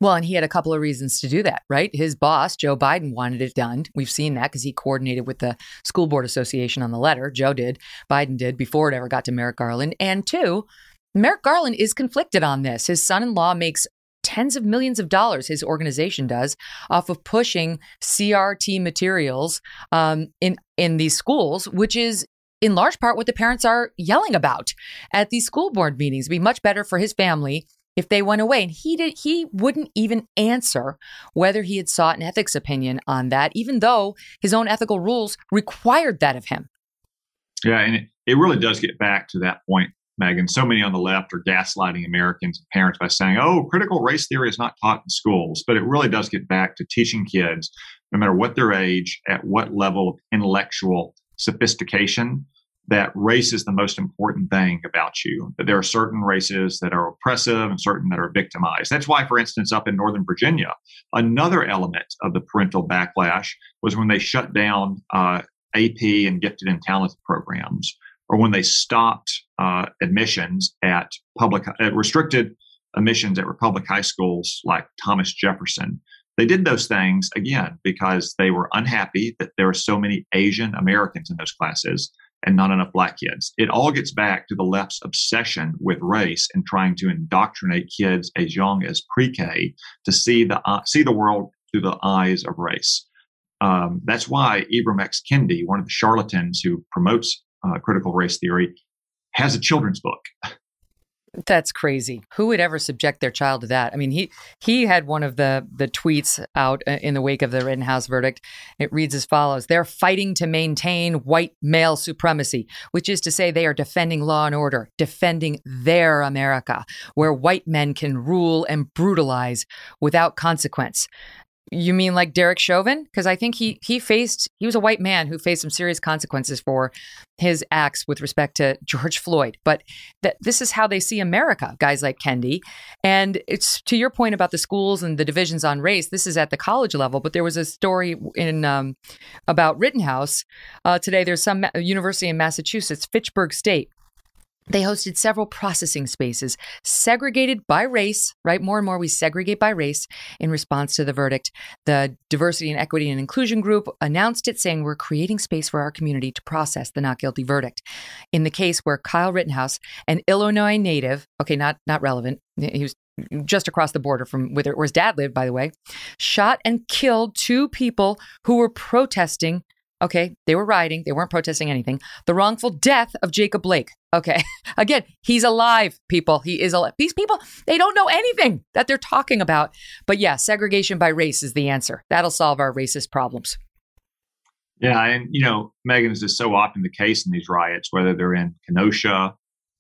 Well, and he had a couple of reasons to do that, right? His boss, Joe Biden, wanted it done. We've seen that because he coordinated with the School Board Association on the letter. Joe did. Biden did before it ever got to Merrick Garland. And two, Merrick Garland is conflicted on this. His son-in-law makes tens of millions of dollars, his organization does, off of pushing C R T materials um, in, in these schools, which is in large part what the parents are yelling about at these school board meetings. It would be much better for his family if they went away. And he did, he wouldn't even answer whether he had sought an ethics opinion on that, even though his own ethical rules required that of him. Yeah, and it, it really does get back to that point, Megan. So many on the left are gaslighting Americans and parents by saying, oh, critical race theory is not taught in schools. But it really does get back to teaching kids, no matter what their age, at what level of intellectual sophistication, that race is the most important thing about you, that there are certain races that are oppressive and certain that are victimized. That's why, for instance, up in Northern Virginia, another element of the parental backlash was when they shut down uh, A P and gifted and talented programs, or when they stopped uh, admissions at public, uh, restricted admissions at public high schools like Thomas Jefferson. They did those things, again, because they were unhappy that there were so many Asian Americans in those classes and not enough black kids. It all gets back to the left's obsession with race and trying to indoctrinate kids as young as pre-K to see the uh, see the world through the eyes of race. Um, that's why Ibram X. Kendi, one of the charlatans who promotes uh, critical race theory, has a children's book. That's crazy. Who would ever subject their child to that? I mean, he he had one of the, the tweets out in the wake of the Rittenhouse verdict. It reads as follows. They're fighting to maintain white male supremacy, which is to say they are defending law and order, defending their America, where white men can rule and brutalize without consequence. You mean like Derek Chauvin? Because I think he he faced, he was a white man who faced some serious consequences for his acts with respect to George Floyd. But that this is how they see America, guys like Kendi. And it's to your point about the schools and the divisions on race. This is at the college level. But there was a story in um, about Rittenhouse uh, today. There's some university in Massachusetts, Fitchburg State. They hosted several processing spaces segregated by race, right? More and more we segregate by race in response to the verdict. The Diversity and Equity and Inclusion Group announced it, saying we're creating space for our community to process the not guilty verdict. In the case where Kyle Rittenhouse, an Illinois native, okay, not not relevant, he was just across the border from where his dad lived, by the way, shot and killed two people who were protesting. Okay, they were rioting. They weren't protesting anything. The wrongful death of Jacob Blake. Okay, again, he's alive, people. He is alive. These people, they don't know anything that they're talking about. But yeah, segregation by race is the answer. That'll solve our racist problems. Yeah, and you know, Megan, this is so often the case in these riots, whether they're in Kenosha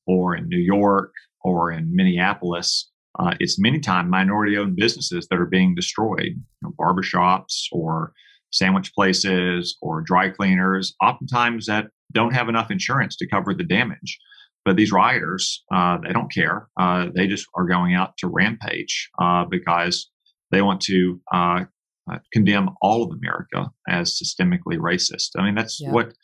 or in New York or in Minneapolis. Uh, it's many times minority-owned businesses that are being destroyed, you know, barbershops or sandwich places or dry cleaners, oftentimes that don't have enough insurance to cover the damage. But these rioters, uh, they don't care. Uh, they just are going out to rampage uh, because they want to uh, uh, condemn all of America as systemically racist. I mean, that's yeah. what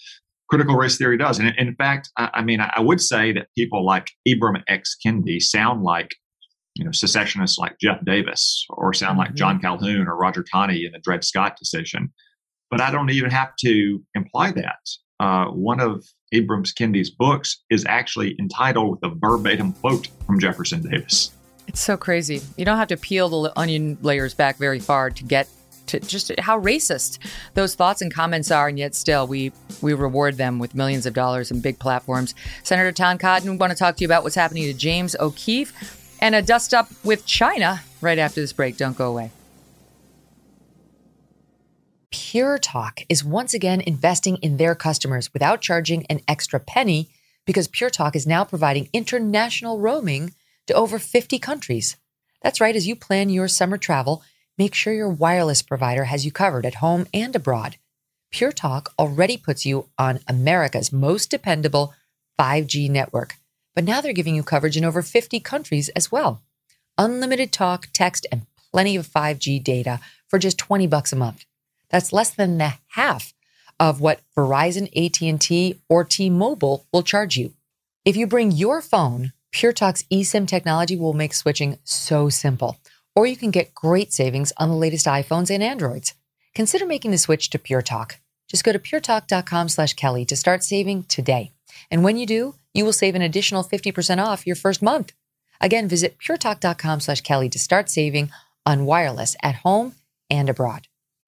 critical race theory does. And in fact, I, I mean, I would say that people like Ibram X. Kendi sound like, you know, secessionists like Jeff Davis or sound like John Calhoun or Roger Taney in the Dred Scott decision. But I don't even have to imply that. Uh, one of Ibram Kendi's books is actually entitled with a verbatim quote from Jefferson Davis. It's so crazy. You don't have to peel the onion layers back very far to get to just how racist those thoughts and comments are. And yet still, we we reward them with millions of dollars and big platforms. Senator Tom Cotton, we want to talk to you about what's happening to James O'Keefe, and a dust-up with China right after this break. Don't go away. Pure Talk is once again investing in their customers without charging an extra penny because Pure Talk is now providing international roaming to over fifty countries. That's right. As you plan your summer travel, make sure your wireless provider has you covered at home and abroad. Pure Talk already puts you on America's most dependable five G network. But now they're giving you coverage in over fifty countries as well. Unlimited talk, text, and plenty of five G data for just twenty bucks a month. That's less than the half of what Verizon, A T and T, or T-Mobile will charge you. If you bring your phone, PureTalk's eSIM technology will make switching so simple. Or you can get great savings on the latest iPhones and Androids. Consider making the switch to PureTalk. Just go to puretalk dot com slash Kelly to start saving today. And when you do, you will save an additional fifty percent off your first month. Again, visit puretalk dot com slash Kelly to start saving on wireless at home and abroad.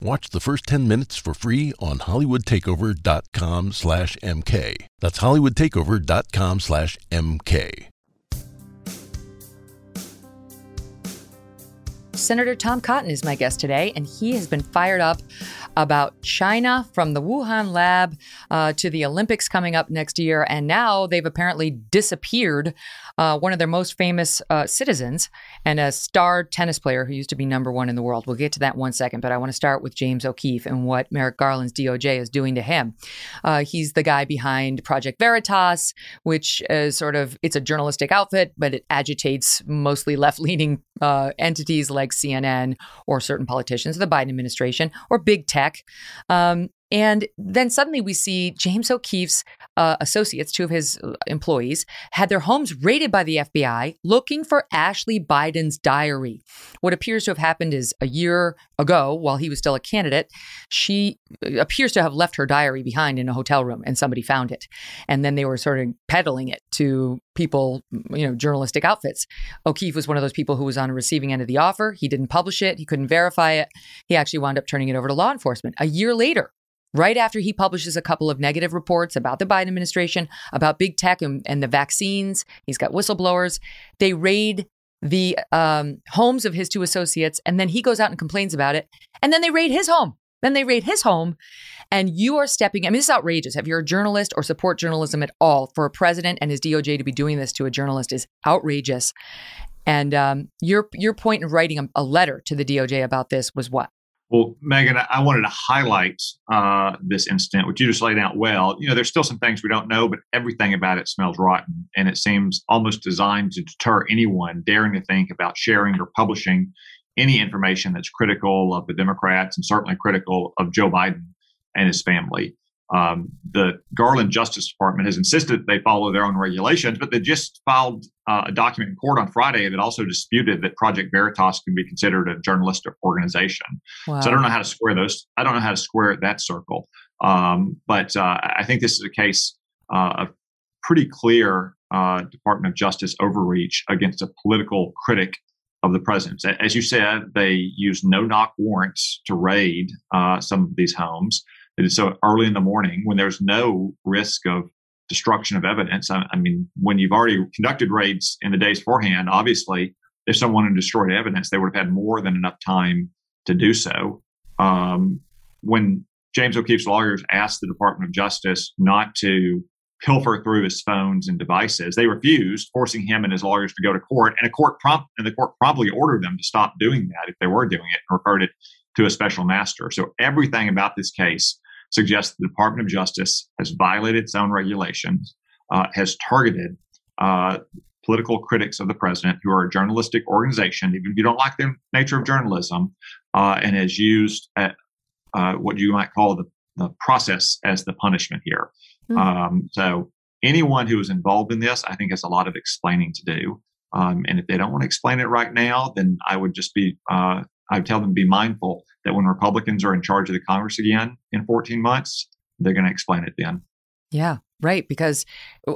watch the first ten minutes for free on hollywood takeover dot com slash M K. That's hollywood takeover dot com slash M K. Senator Tom Cotton is my guest today, and he has been fired up about China, from the Wuhan lab uh, to the Olympics coming up next year. And now they've apparently disappeared uh, one of their most famous uh, citizens and a star tennis player who used to be number one in the world. We'll get to that in one second, but I want to start with James O'Keefe and what Merrick Garland's D O J is doing to him. Uh, he's the guy behind Project Veritas, which is sort of, it's a journalistic outfit, but it agitates mostly left-leaning uh, entities like C N N or certain politicians of the Biden administration or big tech. Um, And then suddenly we see James O'Keefe's uh, associates, two of his employees, had their homes raided by the F B I looking for Ashley Biden's diary. What appears to have happened is a year ago, while he was still a candidate, she appears to have left her diary behind in a hotel room and somebody found it. And then they were sort of peddling it to people, you know, journalistic outfits. O'Keefe was one of those people who was on the receiving end of the offer. He didn't publish it. He couldn't verify it. He actually wound up turning it over to law enforcement. A year later, right after he publishes a couple of negative reports about the Biden administration, about big tech and, and the vaccines, he's got whistleblowers, they raid the um, homes of his two associates, and then he goes out and complains about it, and then they raid his home. Then they raid his home, and you are stepping, I mean, this is outrageous. If you're a journalist or support journalism at all, for a president and his D O J to be doing this to a journalist is outrageous. And um, your, your point in writing a, a letter to the D O J about this was what? Well, Megan, I wanted to highlight uh, this incident, which you just laid out well. You know, there's still some things we don't know, but everything about it smells rotten. And it seems almost designed to deter anyone daring to think about sharing or publishing any information that's critical of the Democrats and certainly critical of Joe Biden and his family. Um, the Garland Justice Department has insisted that they follow their own regulations, but they just filed uh, a document in court on Friday that also disputed that Project Veritas can be considered a journalistic organization. Wow. So I don't know how to square those. I don't know how to square that circle. Um, but uh, I think this is a case uh, of pretty clear uh, Department of Justice overreach against a political critic of the president's. As you said, they used no-knock warrants to raid uh, some of these homes. It is so early in the morning when there's no risk of destruction of evidence. I, I mean, when you've already conducted raids in the days beforehand, obviously, if someone had destroyed evidence, they would have had more than enough time to do so. Um, when James O'Keefe's lawyers asked the Department of Justice not to pilfer through his phones and devices, they refused, forcing him and his lawyers to go to court. And a court prompt and the court promptly ordered them to stop doing that if they were doing it and referred it to a special master. So everything about this case suggests the Department of Justice has violated its own regulations, uh, has targeted uh, political critics of the president who are a journalistic organization, even if you don't like the nature of journalism, uh, and has used uh, uh, what you might call the, the process as the punishment here. Mm-hmm. Um, so anyone who is involved in this, I think, has a lot of explaining to do. Um, and if they don't want to explain it right now, then I would just be, uh, I would tell them be mindful that when Republicans are in charge of the Congress again in fourteen months, they're going to explain it then. Yeah, right. Because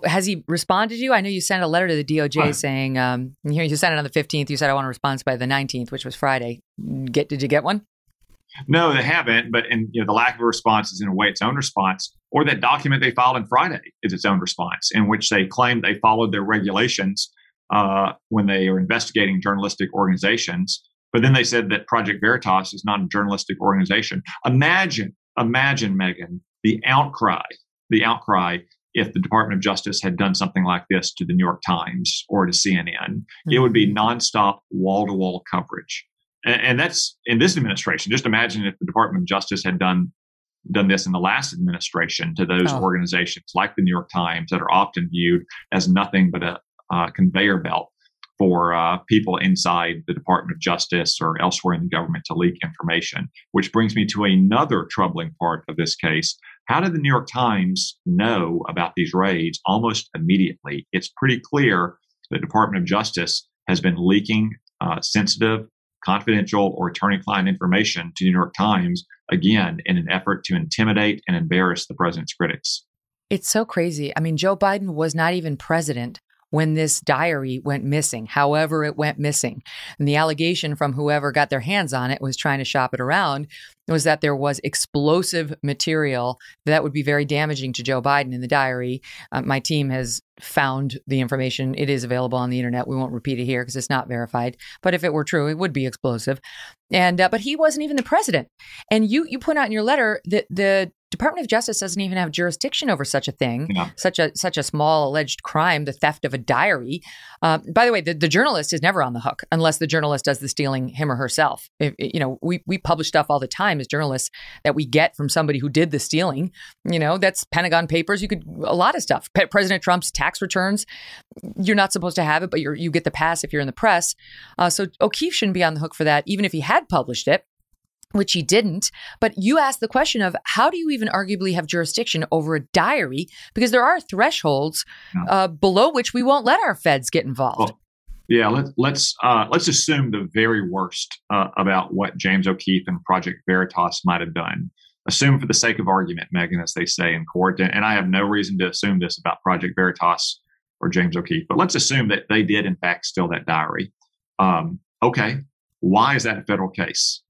has he responded to you? I know you sent a letter to the D O J uh, saying, um, you sent it on the fifteenth. You said, I want a response by the nineteenth, which was Friday. Get, did you get one? No, they haven't. But in, you know, the lack of a response is in a way its own response. Or that document they filed on Friday is its own response, in which they claim they followed their regulations uh, when they are investigating journalistic organizations. But then they said that Project Veritas is not a journalistic organization. Imagine, imagine, Megan, the outcry, the outcry if the Department of Justice had done something like this to the New York Times or to C N N. Mm-hmm. It would be nonstop, wall-to-wall coverage. And, and that's in this administration. Just imagine if the Department of Justice had done done this in the last administration to those oh. organizations like the New York Times that are often viewed as nothing but a uh, conveyor belt for uh, people inside the Department of Justice or elsewhere in the government to leak information, which brings me to another troubling part of this case. How did the New York Times know about these raids almost immediately? It's pretty clear the Department of Justice has been leaking uh, sensitive, confidential, or attorney-client information to the New York Times, again, in an effort to intimidate and embarrass the president's critics. It's so crazy. I mean, Joe Biden was not even president when this diary went missing, however it went missing. And the allegation from whoever got their hands on it was trying to shop it around was that there was explosive material that would be very damaging to Joe Biden in the diary. Uh, my team has found the information. It is available on the internet. We won't repeat it here because it's not verified. But if it were true, it would be explosive. And uh, but he wasn't even the president. And you you point out in your letter that the Department of Justice doesn't even have jurisdiction over such a thing, yeah. such a such a small alleged crime, the theft of a diary. Uh, by the way, the, the journalist is never on the hook unless the journalist does the stealing him or herself. If, you know, we, we publish stuff all the time as journalists that we get from somebody who did the stealing. You know, that's Pentagon Papers. You could a lot of stuff. Pe- President Trump's tax returns. You're not supposed to have it, but you're, you get the pass if you're in the press. Uh, so O'Keefe shouldn't be on the hook for that, even if he had published it. which he didn't. But you asked the question of how do you even arguably have jurisdiction over a diary? Because there are thresholds uh, below which we won't let our feds get involved. Well, yeah, let's let's uh, let's assume the very worst uh, about what James O'Keefe and Project Veritas might have done. Assume for the sake of argument, Megan, as they say in court, and I have no reason to assume this about Project Veritas or James O'Keefe, but let's assume that they did, in fact, steal that diary. Um, okay, why is that a federal case?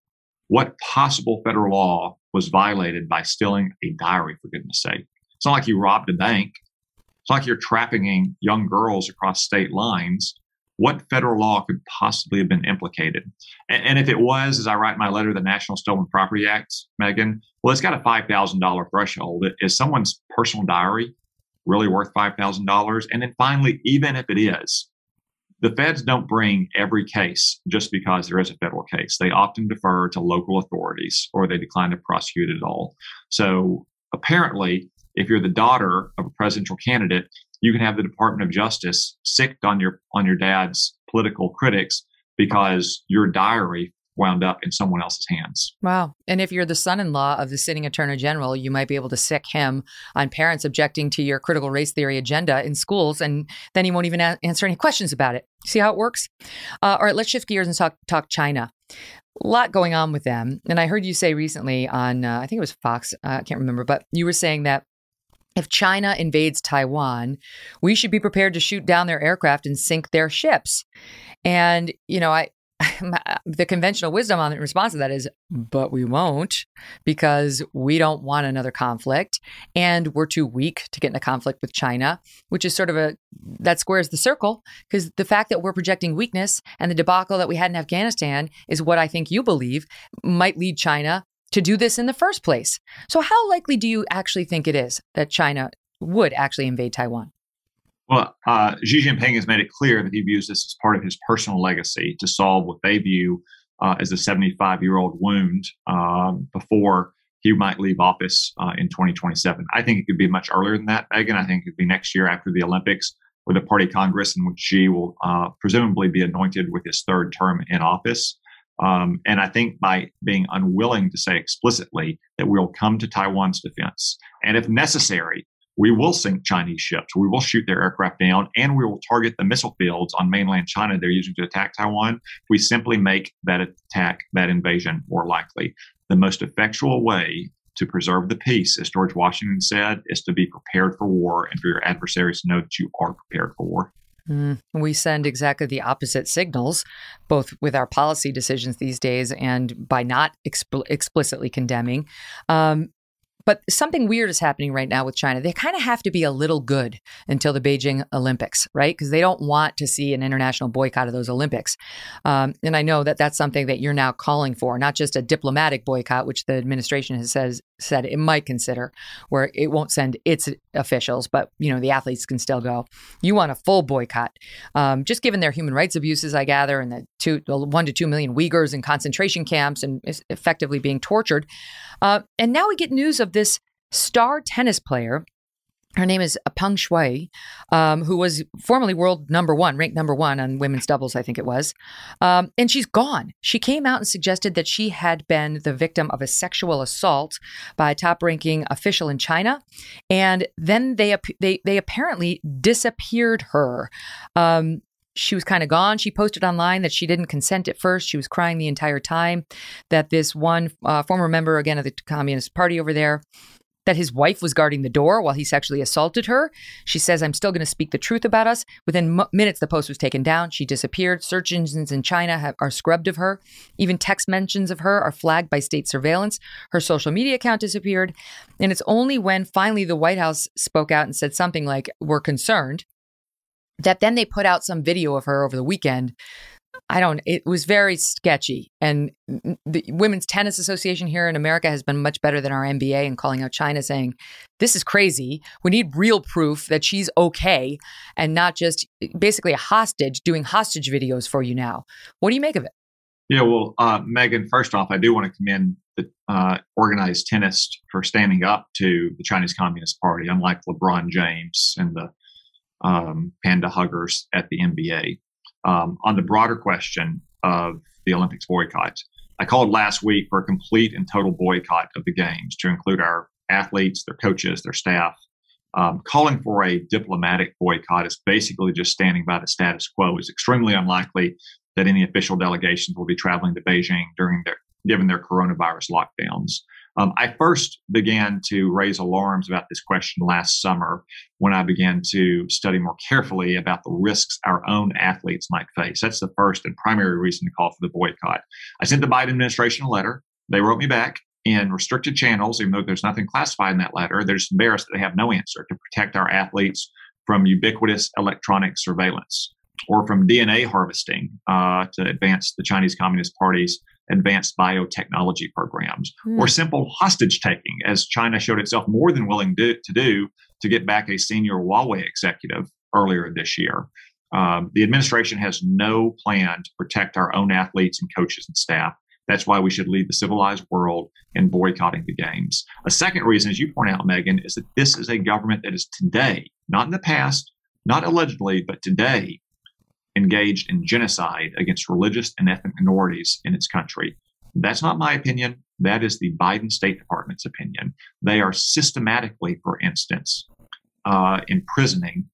What possible federal law was violated by stealing a diary, for goodness sake? It's not like you robbed a bank. It's not like you're trafficking young girls across state lines. What federal law could possibly have been implicated? And, and if it was, as I write my letter, the National Stolen Property Act, Megan, well, it's got a five thousand dollars threshold. Is someone's personal diary really worth five thousand dollars? And then finally, even if it is, the feds don't bring every case just because there is a federal case. They often defer to local authorities or they decline to prosecute it all. So apparently, if you're the daughter of a presidential candidate, you can have the Department of Justice sicked on your on your dad's political critics because your diary wound up in someone else's hands. Wow. And if you're the son-in-law of the sitting attorney general, you might be able to sick him on parents objecting to your critical race theory agenda in schools, and then he won't even a- answer any questions about it. See how it works? Uh, all right, let's shift gears and talk, talk China. A lot going on with them. And I heard you say recently on, uh, I think it was Fox, uh, I can't remember, but you were saying that if China invades Taiwan, we should be prepared to shoot down their aircraft and sink their ships. And, you know, I the conventional wisdom on the response to that is, but we won't because we don't want another conflict and we're too weak to get in a conflict with China, which is sort of a, that squares the circle because the fact that we're projecting weakness and the debacle that we had in Afghanistan is what I think you believe might lead China to do this in the first place. So how likely do you actually think it is that China would actually invade Taiwan? Well, uh, Xi Jinping has made it clear that he views this as part of his personal legacy to solve what they view uh, as a seventy-five-year-old wound uh, before he might leave office uh, in twenty twenty-seven. I think it could be much earlier than that, Megan. I think it could be next year after the Olympics with a party Congress in which Xi will uh, presumably be anointed with his third term in office. Um, and I think by being unwilling to say explicitly that we'll come to Taiwan's defense, and if necessary, we will sink Chinese ships, we will shoot their aircraft down, and we will target the missile fields on mainland China they're using to attack Taiwan, we simply make that attack, that invasion more likely. The most effectual way to preserve the peace, as George Washington said, is to be prepared for war and for your adversaries to know that you are prepared for war. Mm, we send exactly the opposite signals, both with our policy decisions these days and by not exp- explicitly condemning. Um, but something weird is happening right now with China. They kind of have to be a little good until the Beijing Olympics, right? Because they don't want to see an international boycott of those Olympics. Um, and I know that that's something that you're now calling for, not just a diplomatic boycott, which the administration has says, said it might consider, where it won't send its officials, but, you know, the athletes can still go. You want a full boycott. Um, just given their human rights abuses, I gather, and the two, one to two million Uyghurs in concentration camps and effectively being tortured. Uh, and now we get news of this star tennis player. Her name is Peng Shuai, um, who was formerly world number one, ranked number one on women's doubles, I think it was. Um, and she's gone. She came out and suggested that she had been the victim of a sexual assault by a top-ranking official in China. And then they they they apparently disappeared her. Um, she was kind of gone. She posted online that she didn't consent at first. She was crying the entire time, that this one uh, former member, again, of the Communist Party over there, that his wife was guarding the door while he sexually assaulted her. She says, I'm still going to speak the truth about us. Within m- minutes, the post was taken down. She disappeared. Search engines in China have, are scrubbed of her. Even text mentions of her are flagged by state surveillance. Her social media account disappeared. And it's only when finally the White House spoke out and said something like, we're concerned, that then they put out some video of her over the weekend. I don't, it was very sketchy. And the Women's Tennis Association here in America has been much better than our N B A in calling out China, saying, this is crazy. We need real proof that she's okay and not just basically a hostage doing hostage videos for you now. What do you make of it? Yeah, well, uh, Megan, first off, I do want to commend the uh, organized tennis for standing up to the Chinese Communist Party, unlike LeBron James and the um, panda huggers at the N B A. Um, on the broader question of the Olympics boycott, I called last week for a complete and total boycott of the games to include our athletes, their coaches, their staff. Um, calling for a diplomatic boycott is basically just standing by the status quo. It's extremely unlikely that any official delegations will be traveling to Beijing during their given their coronavirus lockdowns. Um, I first began to raise alarms about this question last summer when I began to study more carefully about the risks our own athletes might face. That's the first and primary reason to call for the boycott. I sent the Biden administration a letter. They wrote me back in restricted channels, even though there's nothing classified in that letter. They're just embarrassed that they have no answer to protect our athletes from ubiquitous electronic surveillance or from D N A harvesting uh, to advance the Chinese Communist Party's advanced biotechnology programs, mm. or simple hostage taking, as China showed itself more than willing do, to do to get back a senior Huawei executive earlier this year. Um, the administration has no plan to protect our own athletes and coaches and staff. That's why we should lead the civilized world in boycotting the games. A second reason, as you point out, Megan, is that this is a government that is today, not in the past, not allegedly, but today, engaged in genocide against religious and ethnic minorities in its country. That's not my opinion. That is the Biden State Department's opinion. They are systematically, for instance, uh, imprisoning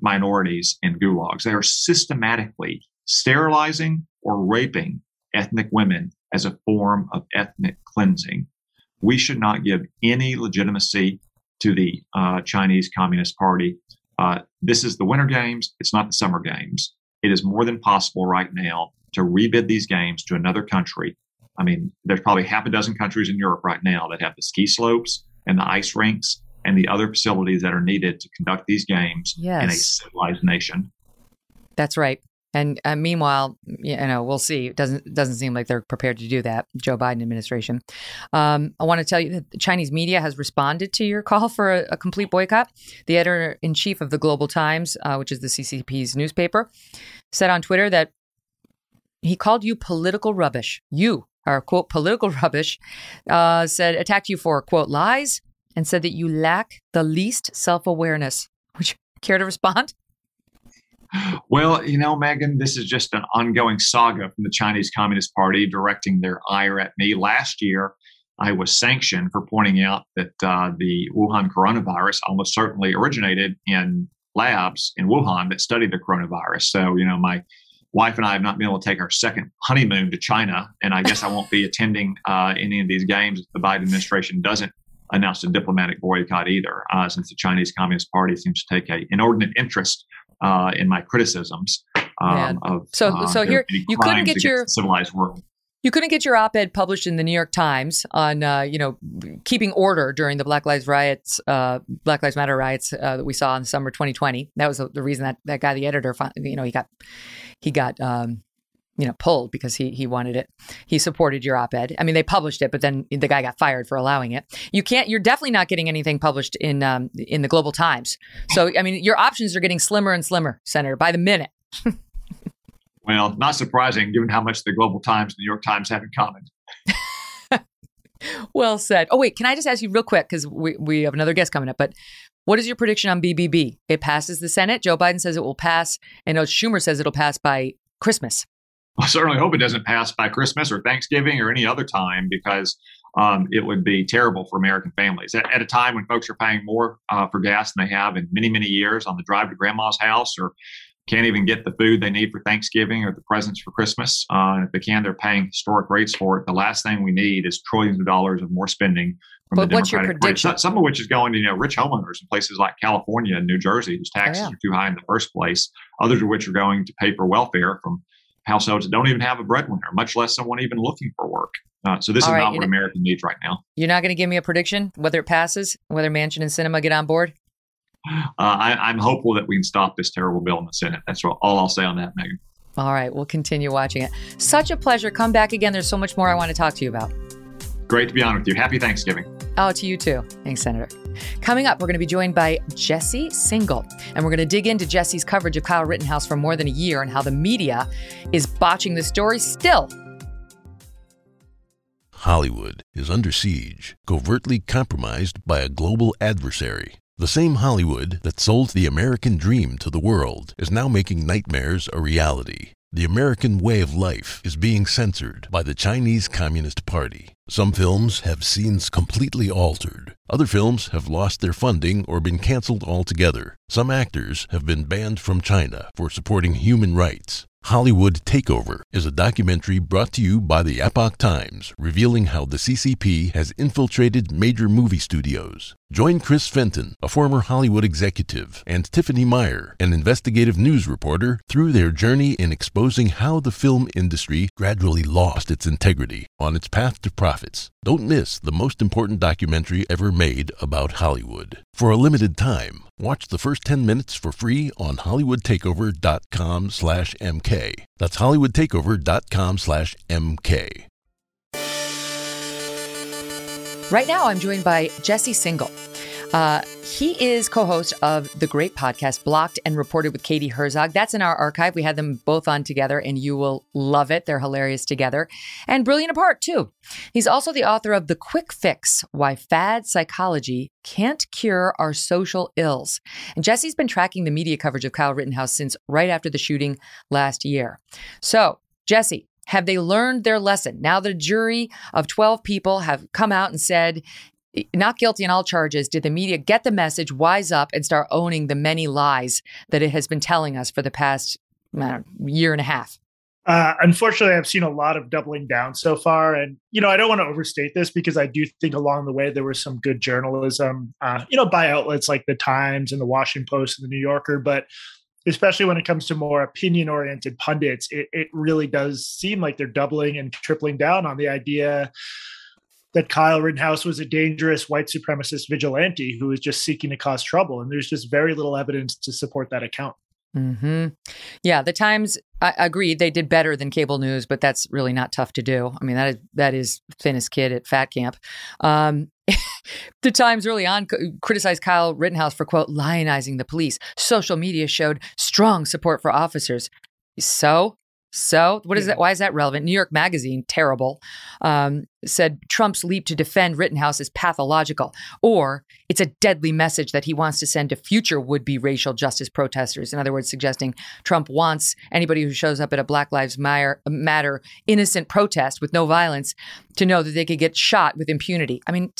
minorities in gulags. They are systematically sterilizing or raping ethnic women as a form of ethnic cleansing. We should not give any legitimacy to the uh, Chinese Communist Party. Uh, this is the Winter Games. It's not the Summer Games. It is more than possible right now to rebid these games to another country. I mean, there's probably half a dozen countries in Europe right now that have the ski slopes and the ice rinks and the other facilities that are needed to conduct these games yes. in a civilized nation. That's right. And uh, meanwhile, you know, we'll see. It doesn't doesn't seem like they're prepared to do that, Joe Biden administration. Um, I want to tell you that the Chinese media has responded to your call for a, a complete boycott. The editor-in-chief of the Global Times, uh, which is the C C P's newspaper, said on Twitter that he called you political rubbish. You are, quote, political rubbish, uh, said attacked you for, quote, lies, and said that you lack the least self-awareness. Would you care to respond? Well, you know, Megan, this is just an ongoing saga from the Chinese Communist Party directing their ire at me. Last year, I was sanctioned for pointing out that uh, the Wuhan coronavirus almost certainly originated in labs in Wuhan that studied the coronavirus. So, you know, my wife and I have not been able to take our second honeymoon to China, and I guess I won't be attending uh, any of these games if the Biden administration doesn't announce a diplomatic boycott either, uh, since the Chinese Communist Party seems to take an inordinate interest Uh, in my criticisms um, of so uh, so here you couldn't get your civilized world. You couldn't get your op-ed published in the New York Times on uh, you know keeping order during the Black Lives riots, uh, Black Lives Matter riots uh, that we saw in the summer twenty twenty. That was the, the reason that that guy, the editor, you know, he got he got um, you know pulled because he he wanted it. He supported your op-ed. I mean, they published it, but then the guy got fired for allowing it. You can't. You're definitely not getting anything published in um, in the Global Times. So, I mean, your options are getting slimmer and slimmer, Senator, by the minute. Well, not surprising, given how much the Global Times and the New York Times have in common. Well said. Oh, wait, can I just ask you real quick, because we, we have another guest coming up, but what is your prediction on B B B? It passes the Senate. Joe Biden says it will pass. And Schumer says it'll pass by Christmas. I certainly hope it doesn't pass by Christmas or Thanksgiving or any other time, because um, it would be terrible for American families at, at a time when folks are paying more uh, for gas than they have in many, many years on the drive to grandma's house, or can't even get the food they need for Thanksgiving or the presents for Christmas. Uh, and if they can, they're paying historic rates for it. The last thing we need is trillions of dollars of more spending from but the what's Democratic your prediction? Party. Some of which is going to you know rich homeowners in places like California and New Jersey, whose taxes oh, yeah. are too high in the first place. Others of which are going to pay for welfare from households that don't even have a breadwinner, much less someone even looking for work. Uh, so this All is right, not what America needs right now. You're not going to give me a prediction whether it passes, whether Manchin and Sinema get on board? Uh, I, I'm hopeful that we can stop this terrible bill in the Senate. That's all I'll say on that, Megan. All right. We'll continue watching it. Such a pleasure. Come back again. There's so much more I want to talk to you about. Great to be on with you. Happy Thanksgiving. Oh, to you too. Thanks, Senator. Coming up, we're going to be joined by Jesse Singel, and we're going to dig into Jesse's coverage of Kyle Rittenhouse for more than a year and how the media is botching the story still. Hollywood is under siege, covertly compromised by a global adversary. The same Hollywood that sold the American dream to the world is now making nightmares a reality. The American way of life is being censored by the Chinese Communist Party. Some films have scenes completely altered. Other films have lost their funding or been canceled altogether. Some actors have been banned from China for supporting human rights. Hollywood Takeover is a documentary brought to you by the Epoch Times, revealing how the C C P has infiltrated major movie studios. Join Chris Fenton, a former Hollywood executive, and Tiffany Meyer, an investigative news reporter, through their journey in exposing how the film industry gradually lost its integrity on its path to profits. Don't miss the most important documentary ever made about Hollywood. For a limited time, watch the first ten minutes for free on hollywood takeover dot com slash m k. That's hollywood takeover dot com slash m k. Right now, I'm joined by Jesse Singal. Uh, he is co-host of the great podcast Blocked and Reported with Katie Herzog. That's in our archive. We had them both on together, and you will love it. They're hilarious together and brilliant apart, too. He's also the author of The Quick Fix, Why Fad Psychology Can't Cure Our Social Ills. And Jesse's been tracking the media coverage of Kyle Rittenhouse since right after the shooting last year. So, Jesse, have they learned their lesson? Now the jury of twelve people have come out and said, not guilty on all charges. Did the media get the message, wise up, and start owning the many lies that it has been telling us for the past I don't know, year and a half? Uh, unfortunately, I've seen a lot of doubling down so far. And, you know, I don't want to overstate this because I do think along the way there was some good journalism, uh, you know, by outlets like The Times and The Washington Post and The New Yorker. But especially when it comes to more opinion-oriented pundits, it, it really does seem like they're doubling and tripling down on the idea that Kyle Rittenhouse was a dangerous white supremacist vigilante who was just seeking to cause trouble. And there's just very little evidence to support that account. Mm-hmm. Yeah, The Times, I agreed, they did better than cable news, but that's really not tough to do. I mean, that is, that is thinnest kid at fat camp. Um, The Times early on c- criticized Kyle Rittenhouse for, quote, lionizing the police. Social media showed strong support for officers. So, so what is yeah. that? Why is that relevant? New York Magazine, terrible, um, said Trump's leap to defend Rittenhouse is pathological, or it's a deadly message that he wants to send to future would-be racial justice protesters. In other words, suggesting Trump wants anybody who shows up at a Black Lives Matter innocent protest with no violence to know that they could get shot with impunity. I mean,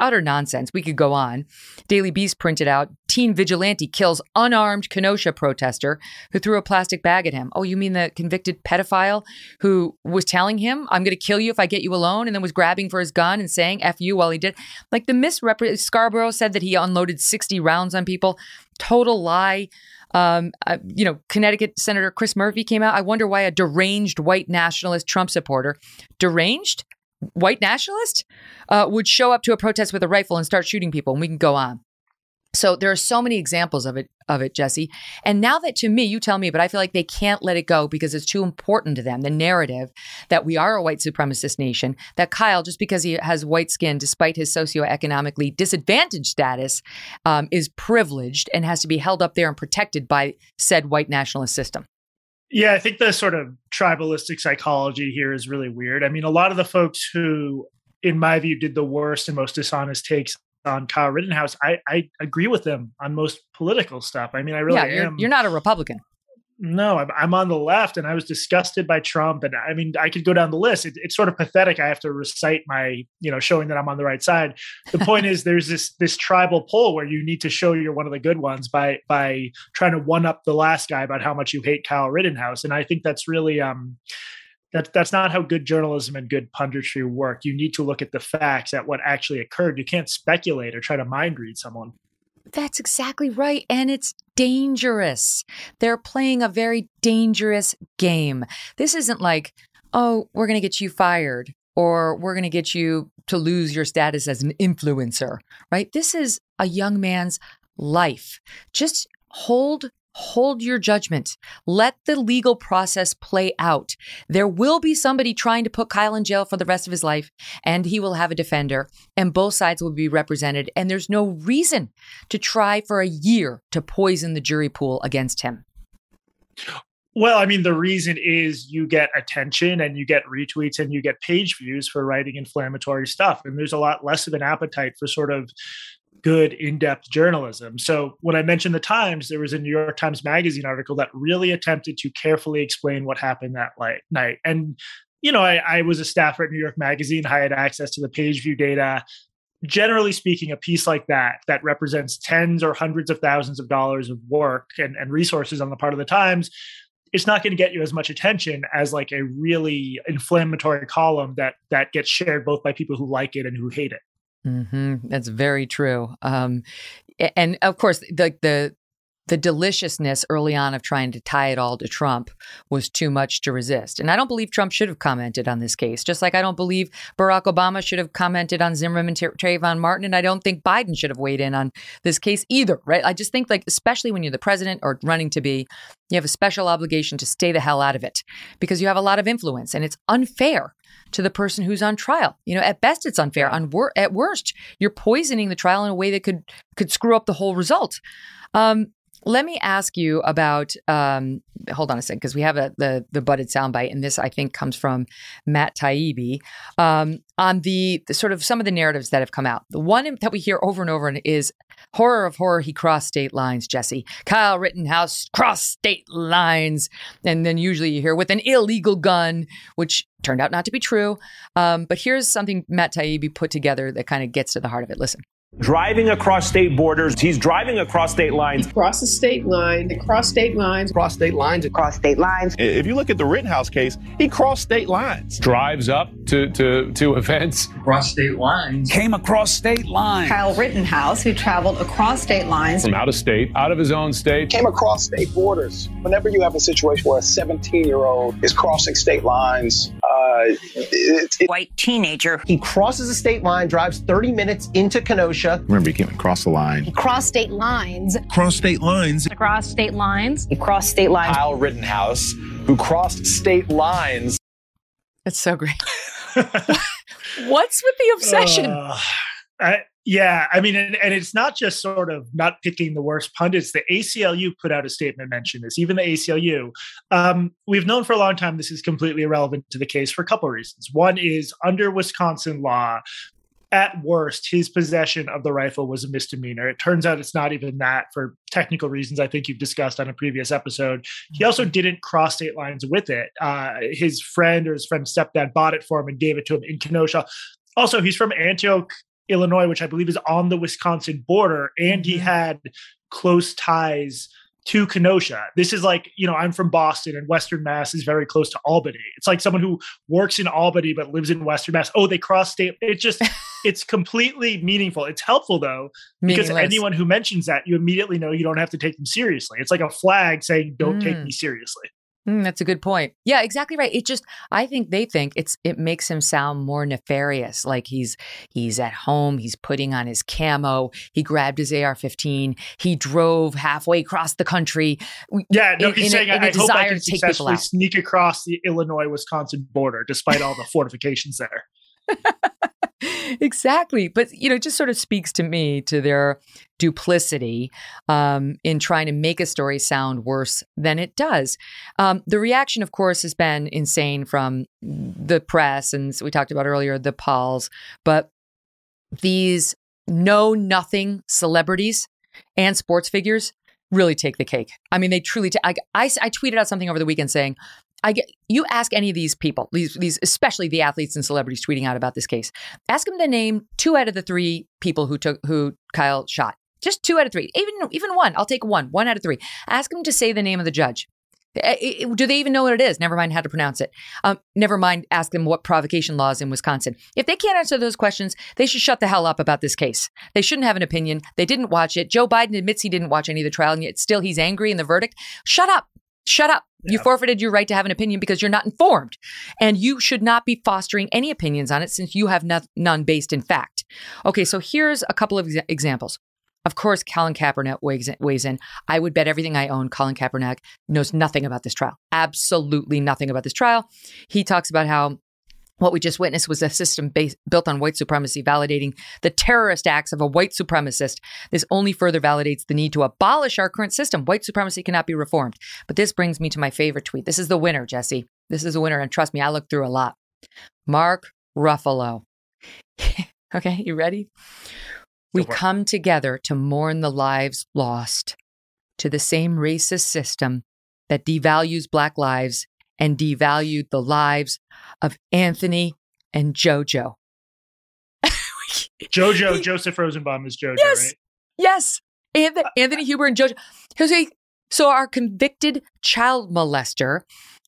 utter nonsense. We could go on. Daily Beast printed out, teen vigilante kills unarmed Kenosha protester who threw a plastic bag at him. Oh, you mean the convicted pedophile who was telling him, I'm going to kill you if I get you alone, and then was grabbing for his gun and saying F you while he did. Like the misrepresent Scarborough said that he unloaded sixty rounds on people. Total lie. Um, uh, you know, Connecticut Senator Chris Murphy came out. I wonder why a deranged white nationalist Trump supporter, deranged white nationalist, uh, would show up to a protest with a rifle and start shooting people. And we can go on. So there are so many examples of it, of it, Jesse. And now that, to me, you tell me, but I feel like they can't let it go because it's too important to them, the narrative that we are a white supremacist nation, that Kyle, just because he has white skin, despite his socioeconomically disadvantaged status, um, is privileged and has to be held up there and protected by said white nationalist system. Yeah, I think the sort of tribalistic psychology here is really weird. I mean, a lot of the folks who, in my view, did the worst and most dishonest takes on Kyle Rittenhouse, I, I agree with them on most political stuff. I mean, I really yeah, you're, am. You're not a Republican. No, I'm, I'm on the left, and I was disgusted by Trump. And I mean, I could go down the list. It, it's sort of pathetic. I have to recite my, you know, showing that I'm on the right side. The point is, there's this this tribal pull where you need to show you're one of the good ones by by trying to one up the last guy about how much you hate Kyle Rittenhouse. And I think that's really um. That, that's not how good journalism and good punditry work. You need to look at the facts, at what actually occurred. You can't speculate or try to mind read someone. That's exactly right. And it's dangerous. They're playing a very dangerous game. This isn't like, oh, we're going to get you fired or we're going to get you to lose your status as an influencer, right? This is a young man's life. Just hold Hold your judgment. Let the legal process play out. There will be somebody trying to put Kyle in jail for the rest of his life, and he will have a defender, and both sides will be represented. And there's no reason to try for a year to poison the jury pool against him. Well, I mean, the reason is you get attention and you get retweets and you get page views for writing inflammatory stuff. And there's a lot less of an appetite for sort of good in-depth journalism. So when I mentioned the Times, there was a New York Times Magazine article that really attempted to carefully explain what happened that light, night. And, you know, I, I was a staffer at New York Magazine. I had access to the page view data. Generally speaking, a piece like that, that represents tens or hundreds of thousands of dollars of work and, and resources on the part of the Times, it's not going to get you as much attention as like a really inflammatory column that that gets shared both by people who like it and who hate it. Mm-hmm. That's very true. Um, and of course, the, the the deliciousness early on of trying to tie it all to Trump was too much to resist. And I don't believe Trump should have commented on this case, just like I don't believe Barack Obama should have commented on Zimmerman, T- Trayvon Martin. And I don't think Biden should have weighed in on this case either. Right. I just think, like, especially when you're the president or running to be, you have a special obligation to stay the hell out of it because you have a lot of influence and it's unfair to the person who's on trial. You know, at best, it's unfair. On wor- at worst, you're poisoning the trial in a way that could could screw up the whole result. Um, let me ask you about, um, hold on a second, because we have a, the the butted soundbite, and this, I think, comes from Matt Taibbi, um, on the, the sort of some of the narratives that have come out. The one that we hear over and over is, horror of horror, he crossed state lines, Jesse. Kyle Rittenhouse crossed state lines. And then usually you hear with an illegal gun, which turned out not to be true. Um, but here's something Matt Taibbi put together that kind of gets to the heart of it. Listen. Driving across state borders. He's driving across state lines. Across the state line. Across state lines. Across state lines. Across state lines. If you look at the Rittenhouse case, he crossed state lines. Drives up to, to, to events. Across state lines. Came across state lines. Kyle Rittenhouse, who traveled across state lines. From out of state, out of his own state. Came across state borders. Whenever you have a situation where a seventeen-year-old is crossing state lines, uh, it, it, white teenager. He crosses a state line, drives thirty minutes into Kenosha. Remember, he came across the line. Cross state lines. Cross state lines. Across state lines. Across state lines. Kyle Rittenhouse, who crossed state lines. That's so great. What's with the obsession? Uh, I, yeah, I mean, and, and it's not just sort of not picking the worst pundits. The A C L U put out a statement mentioning this, even the A C L U. Um, we've known for a long time this is completely irrelevant to the case for a couple of reasons. One is under Wisconsin law, at worst, his possession of the rifle was a misdemeanor. It turns out it's not even that for technical reasons I think you've discussed on a previous episode. He also didn't cross state lines with it. Uh, his friend or his friend's stepdad bought it for him and gave it to him in Kenosha. Also, he's from Antioch, Illinois, which I believe is on the Wisconsin border, and he had close ties to Kenosha. This is like, you know, I'm from Boston and Western Mass is very close to Albany. It's like someone who works in Albany but lives in Western Mass. Oh, they cross state. It just, it's completely meaningful. It's helpful though, because anyone who mentions that, you immediately know you don't have to take them seriously. It's like a flag saying, don't mm. take me seriously. Mm, that's a good point. Yeah, exactly right. It just, I think they think it's, it makes him sound more nefarious. Like he's, he's at home, he's putting on his camo, he grabbed his A R fifteen, he drove halfway across the country. Yeah, no, in, he's in saying, a, in I, a I hope I can successfully sneak across the Illinois-Wisconsin border, despite all the fortifications there. Exactly. But, you know, it just sort of speaks to me to their duplicity um, in trying to make a story sound worse than it does. Um, the reaction, of course, has been insane from the press. And we talked about earlier, the Pauls, but these know-nothing celebrities and sports figures really take the cake. I mean, they truly, t- I, I, I tweeted out something over the weekend saying, I get, you ask any of these people, these, these, especially the athletes and celebrities tweeting out about this case, ask them to name two out of the three people who took, who Kyle shot. Just two out of three, even, even one. I'll take one, one out of three. Ask them to say the name of the judge. It, it, do they even know what it is? Never mind how to pronounce it. Um, never mind. Ask them what provocation laws in Wisconsin. If they can't answer those questions, they should shut the hell up about this case. They shouldn't have an opinion. They didn't watch it. Joe Biden admits he didn't watch any of the trial, and yet still he's angry in the verdict. Shut up. Shut up. You yeah. forfeited your right to have an opinion because you're not informed, and you should not be fostering any opinions on it since you have no, none based in fact. OK, so here's a couple of ex- examples. Of course, Colin Kaepernick weighs in. I would bet everything I own Colin Kaepernick knows nothing about this trial. Absolutely nothing about this trial. He talks about how what we just witnessed was a system based, built on white supremacy, validating the terrorist acts of a white supremacist. This only further validates the need to abolish our current system. White supremacy cannot be reformed. But this brings me to my favorite tweet. This is the winner, Jesse. This is the winner. And trust me, I looked through a lot. Mark Ruffalo. Okay, you ready? We come together to mourn the lives lost to the same racist system that devalues Black lives and devalued the lives of Anthony and JoJo. JoJo, Joseph Rosenbaum is JoJo, yes, right? Yes, and Anthony Huber and JoJo. So our convicted child molester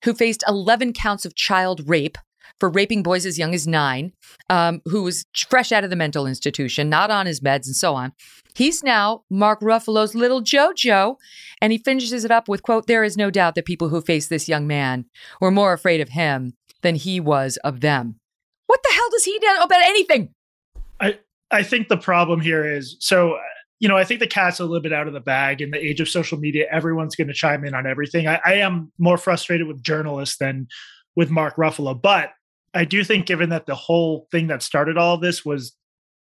who faced eleven counts of child rape for raping boys as young as nine, um, who was fresh out of the mental institution, not on his meds and so on. He's now Mark Ruffalo's little JoJo, and he finishes it up with, quote, "There is no doubt that people who faced this young man were more afraid of him than he was of them." What the hell does he know about anything? I, I think the problem here is, so, you know, I think the cat's a little bit out of the bag. In the age of social media, everyone's going to chime in on everything. I, I am more frustrated with journalists than with Mark Ruffalo. But I do think, given that the whole thing that started all of this was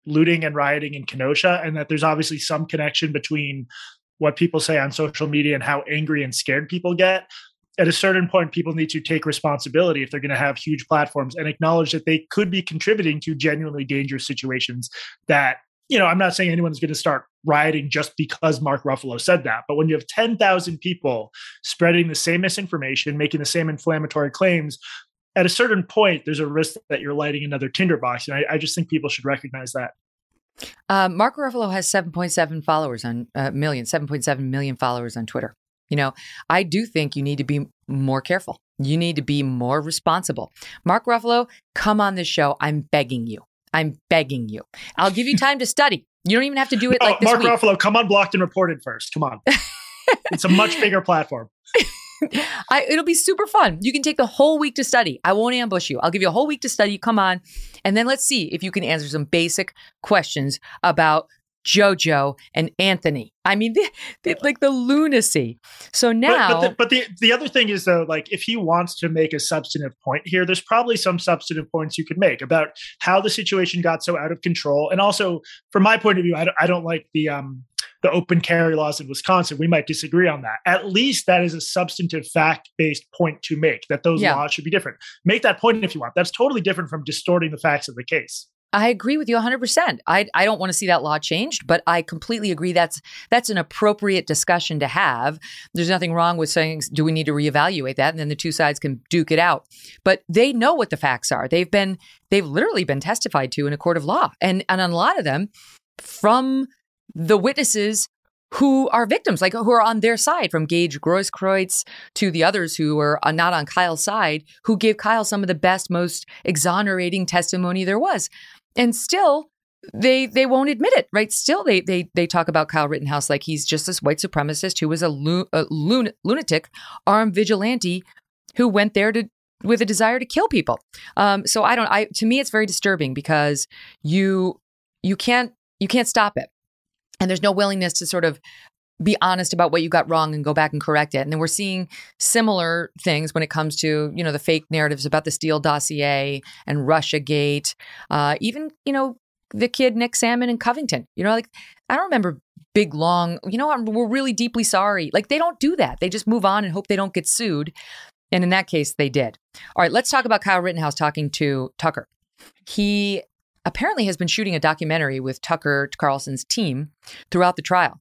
looting and rioting in Kenosha, and that there's obviously some connection between what people say on social media and how angry and scared people get, at a certain point, people need to take responsibility if they're going to have huge platforms and acknowledge that they could be contributing to genuinely dangerous situations that, you know, I'm not saying anyone's going to start rioting just because Mark Ruffalo said that. But when you have ten thousand people spreading the same misinformation, making the same inflammatory claims, at a certain point, there's a risk that you're lighting another tinderbox. And I, I just think people should recognize that. Uh, Mark Ruffalo has seven point seven followers on uh, million, seven point seven million followers on Twitter. You know, I do think you need to be more careful. You need to be more responsible. Mark Ruffalo, come on this show. I'm begging you. I'm begging you. I'll give you time to study. You don't even have to do it no, like this Mark week. Ruffalo, come on Blocked and Reported first. Come on. It's a much bigger platform. I, it'll be super fun. You can take the whole week to study. I won't ambush you. I'll give you a whole week to study. Come on. And then let's see if you can answer some basic questions about JoJo and Anthony. I mean, the, the, like the lunacy. So now... But, but, the, but the, the other thing is, though, like if he wants to make a substantive point here, there's probably some substantive points you could make about how the situation got so out of control. And also, from my point of view, I don't, I don't like the... um the open carry laws in Wisconsin. We might disagree on that. At least that is a substantive fact-based point to make, that those yeah. laws should be different. Make that point if you want. That's totally different from distorting the facts of the case. I agree with you one hundred percent. I, I don't want to see that law changed, but I completely agree that's that's an appropriate discussion to have. There's nothing wrong with saying, do we need to reevaluate that? And then the two sides can duke it out. But they know what the facts are. They've been they've literally been testified to in a court of law. And and on a lot of them, from the witnesses who are victims, like who are on their side, from Gage Grosskreutz to the others who are not on Kyle's side, who gave Kyle some of the best, most exonerating testimony there was. And still, they they won't admit it, right? Still, they they they talk about Kyle Rittenhouse like he's just this white supremacist who was a, lo- a lun- lunatic, armed vigilante who went there to with a desire to kill people. Um, so I don't, I to me, it's very disturbing because you you can't you can't stop it. And there's no willingness to sort of be honest about what you got wrong and go back and correct it. And then we're seeing similar things when it comes to, you know, the fake narratives about the Steele dossier and Russiagate, uh, even, you know, the kid Nick Salmon in Covington. You know, like, I don't remember big, long, you know, we're really deeply sorry. Like, they don't do that. They just move on and hope they don't get sued. And in that case, they did. All right, let's talk about Kyle Rittenhouse talking to Tucker. He apparently has been shooting a documentary with Tucker Carlson's team throughout the trial.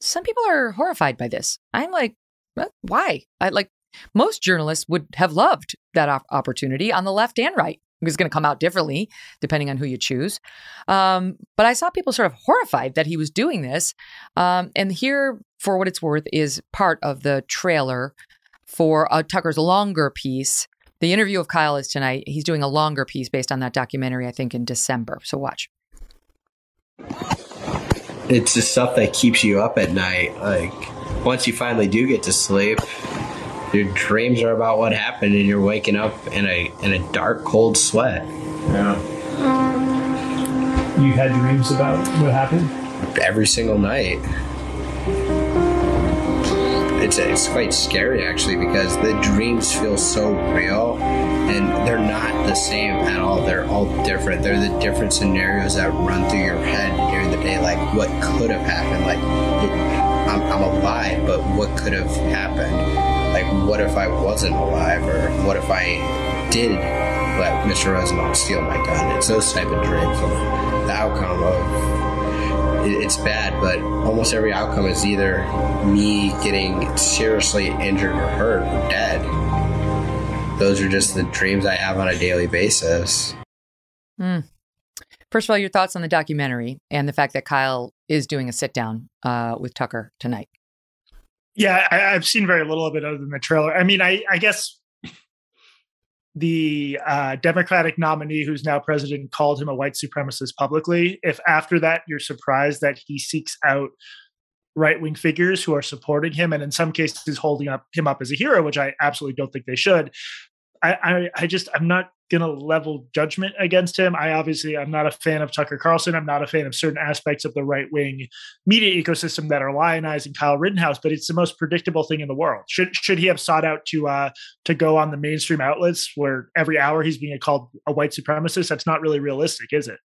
Some people are horrified by this. I'm like, what? Why? I, like, most journalists would have loved that op- opportunity on the left and right. It was going to come out differently, depending on who you choose. Um, but I saw people sort of horrified that he was doing this. Um, and here, for what it's worth, is part of the trailer for uh, Tucker's longer piece. The interview of Kyle is tonight. He's doing a longer piece based on that documentary, I think, in December. So watch. It's the stuff that keeps you up at night. Like, once you finally do get to sleep, your dreams are about what happened, and you're waking up in a in a dark, cold sweat. Yeah. You had dreams about what happened? Every single night. It's, it's quite scary, actually, because the dreams feel so real, and they're not the same at all. They're all different. They're the different scenarios that run through your head during the day, like what could have happened. Like, it, I'm, I'm alive, but what could have happened? Like, what if I wasn't alive, or what if I did let Mister Rosenbaum steal my gun? It's those type of dreams of the outcome of it's bad, but almost every outcome is either me getting seriously injured or hurt or dead. Those are just the dreams I have on a daily basis. Mm. First of all, your thoughts on the documentary and the fact that Kyle is doing a sit down uh, with Tucker tonight. Yeah, I, I've seen very little of it other than the trailer. I mean, I, I guess the uh, Democratic nominee who's now president called him a white supremacist publicly. If after that you're surprised that he seeks out right-wing figures who are supporting him and in some cases holding up him up as a hero, which I absolutely don't think they should, I, I, I just, I'm not going to level judgment against him. I obviously, I'm not a fan of Tucker Carlson. I'm not a fan of certain aspects of the right-wing media ecosystem that are lionizing Kyle Rittenhouse, but it's the most predictable thing in the world. Should should he have sought out to uh, to go on the mainstream outlets where every hour he's being called a white supremacist? That's not really realistic, is it?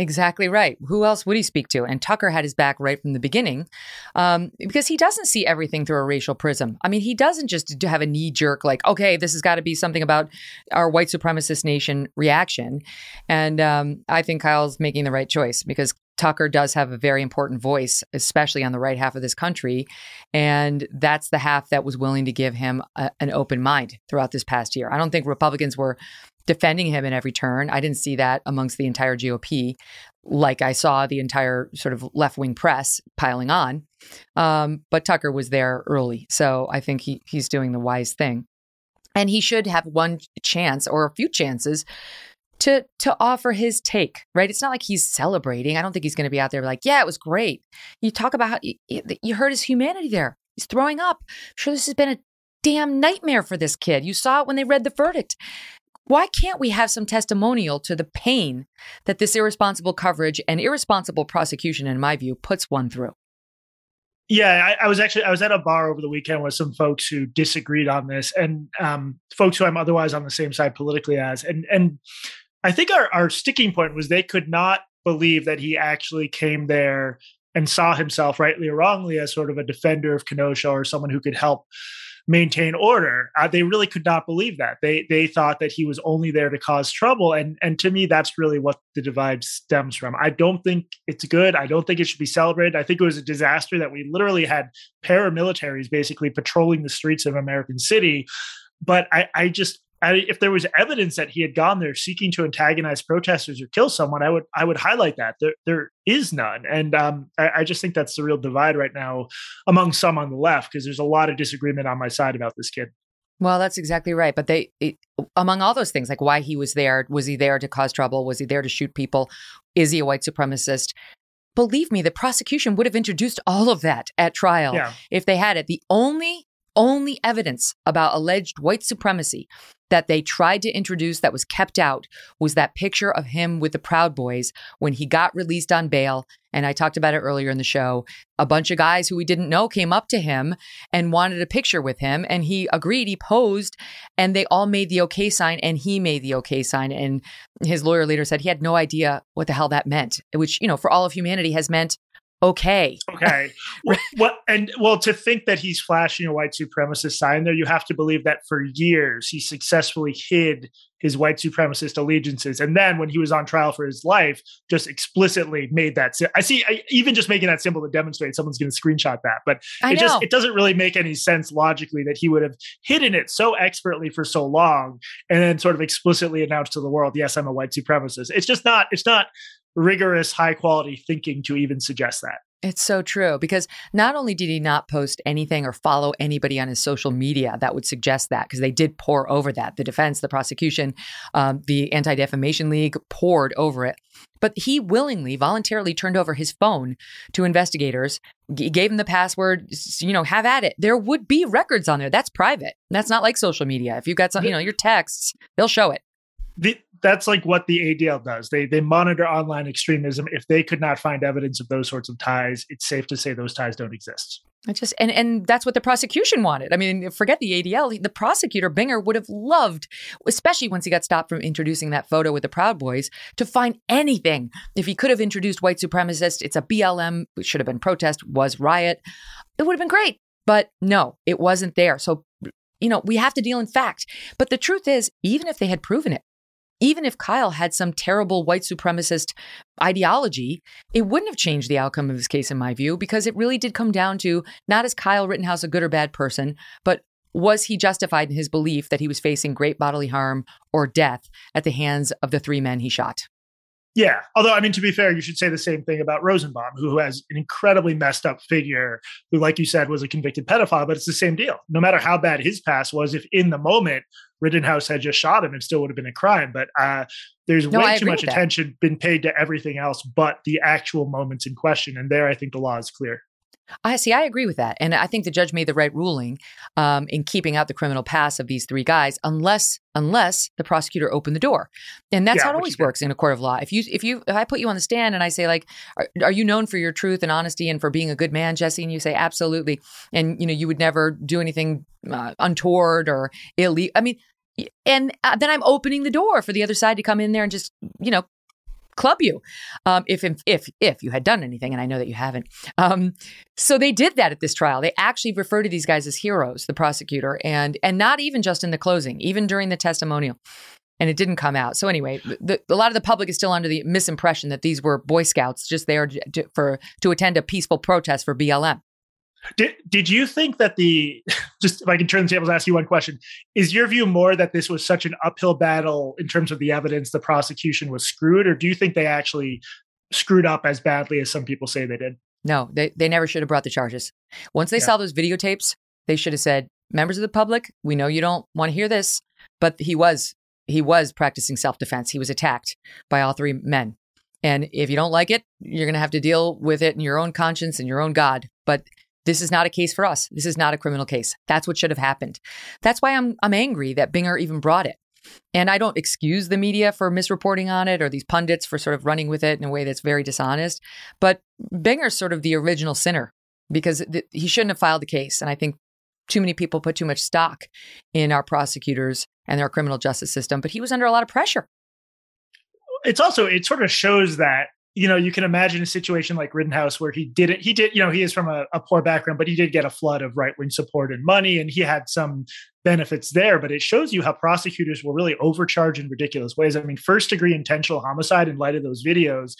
Exactly right. Who else would he speak to? And Tucker had his back right from the beginning um, because he doesn't see everything through a racial prism. I mean, he doesn't just have a knee jerk like, OK, this has got to be something about our white supremacist nation reaction. And um, I think Kyle's making the right choice because Tucker does have a very important voice, especially on the right half of this country. And that's the half that was willing to give him a, an open mind throughout this past year. I don't think Republicans were defending him in every turn. I didn't see that amongst the entire G O P, like I saw the entire sort of left-wing press piling on. Um, but Tucker was there early. So I think he he's doing the wise thing. And he should have one chance or a few chances to to offer his take, right? It's not like he's celebrating. I don't think he's going to be out there like, yeah, it was great. You talk about how you, you heard his humanity there. He's throwing up. I'm sure this has been a damn nightmare for this kid. You saw it when they read the verdict. Why can't we have some testimonial to the pain that this irresponsible coverage and irresponsible prosecution, in my view, puts one through? Yeah, I, I was actually I was at a bar over the weekend with some folks who disagreed on this and um, folks who I'm otherwise on the same side politically as. And and I think our, our sticking point was they could not believe that he actually came there and saw himself, rightly or wrongly, as sort of a defender of Kenosha or someone who could help maintain order. Uh, they really could not believe that. They they thought that he was only there to cause trouble. And, and to me, that's really what the divide stems from. I don't think it's good. I don't think it should be celebrated. I think it was a disaster that we literally had paramilitaries basically patrolling the streets of American City. But I, I just, I, if there was evidence that he had gone there seeking to antagonize protesters or kill someone, I would I would highlight that. There there is none. And um, I, I just think that's the real divide right now among some on the left, because there's a lot of disagreement on my side about this kid. Well, that's exactly right. But they, it, among all those things, like why he was there, was he there to cause trouble? Was he there to shoot people? Is he a white supremacist? Believe me, the prosecution would have introduced all of that at trial yeah. if they had it. The only only evidence about alleged white supremacy that they tried to introduce that was kept out was that picture of him with the Proud Boys when he got released on bail. And I talked about it earlier in the show. A bunch of guys who we didn't know came up to him and wanted a picture with him. And he agreed, he posed, and they all made the okay sign and he made the okay sign. And his lawyer later said he had no idea what the hell that meant, which, you know, for all of humanity has meant okay. Okay. Well, well, and well, to think that he's flashing a white supremacist sign there, you have to believe that for years he successfully hid his white supremacist allegiances. And then when he was on trial for his life, just explicitly made that. Si- I see, I, even just making that symbol to demonstrate someone's going to screenshot that. But it just it doesn't really make any sense logically that he would have hidden it so expertly for so long and then sort of explicitly announced to the world, yes, I'm a white supremacist. It's just not, it's not rigorous, high quality thinking to even suggest that. It's so true, because not only did he not post anything or follow anybody on his social media that would suggest that, because they did pour over that. The defense, the prosecution, um, the Anti-Defamation League poured over it. But he willingly, voluntarily turned over his phone to investigators, g- gave him the password, you know, have at it. There would be records on there. That's private. That's not like social media. If you've got some, you know, your texts, they'll show it. The- That's like what the A D L does. They they monitor online extremism. If they could not find evidence of those sorts of ties, it's safe to say those ties don't exist. I just and, and that's what the prosecution wanted. I mean, forget the A D L. The prosecutor, Binger, would have loved, especially once he got stopped from introducing that photo with the Proud Boys, to find anything. If he could have introduced white supremacist, it's a B L M, it should have been protest, was riot. It would have been great. But no, it wasn't there. So, you know, we have to deal in fact. But the truth is, even if they had proven it, even if Kyle had some terrible white supremacist ideology, it wouldn't have changed the outcome of his case, in my view, because it really did come down to, not is Kyle Rittenhouse a good or bad person, but was he justified in his belief that he was facing great bodily harm or death at the hands of the three men he shot? Yeah. Although, I mean, to be fair, you should say the same thing about Rosenbaum, who has an incredibly messed up figure, who, like you said, was a convicted pedophile, but it's the same deal. No matter how bad his past was, if in the moment Rittenhouse had just shot him, it still would have been a crime. But uh, there's no, way I too much attention been paid to everything else but the actual moments in question. And there, I think the law is clear. I see. I agree with that. And I think the judge made the right ruling um, in keeping out the criminal past of these three guys, unless unless the prosecutor opened the door. And that's yeah, how it always works in a court of law. If you if you if I put you on the stand and I say, like, are, are you known for your truth and honesty and for being a good man, Jesse? And you say, absolutely. And, you know, you would never do anything uh, untoward or illegal. I mean, and uh, then I'm opening the door for the other side to come in there and just, you know, club you um, if, if, if you had done anything. And I know that you haven't. Um, so they did that at this trial. They actually referred to these guys as heroes, the prosecutor, and, and not even just in the closing, even during the testimonial. And it didn't come out. So anyway, the, a lot of the public is still under the misimpression that these were Boy Scouts just there to, for, to attend a peaceful protest for B L M. Did did you think that the, just if I can turn the tables and ask you one question, is your view more that this was such an uphill battle in terms of the evidence the prosecution was screwed, or do you think they actually screwed up as badly as some people say they did? No, they, they never should have brought the charges. Once they yeah. saw those videotapes, they should have said, members of the public, we know you don't want to hear this, but he was, he was practicing self-defense. He was attacked by all three men. And if you don't like it, you're going to have to deal with it in your own conscience and your own God. But this is not a case for us. This is not a criminal case. That's what should have happened. That's why I'm I'm angry that Binger even brought it. And I don't excuse the media for misreporting on it or these pundits for sort of running with it in a way that's very dishonest. But Binger's sort of the original sinner because th- he shouldn't have filed the case. And I think too many people put too much stock in our prosecutors and our criminal justice system. But he was under a lot of pressure. It's also, it sort of shows that, you know, you can imagine a situation like Rittenhouse where he didn't, he did, you know, he is from a, a poor background, but he did get a flood of right-wing support and money, and he had some benefits there. But it shows you how prosecutors will really overcharge in ridiculous ways. I mean, first-degree intentional homicide in light of those videos.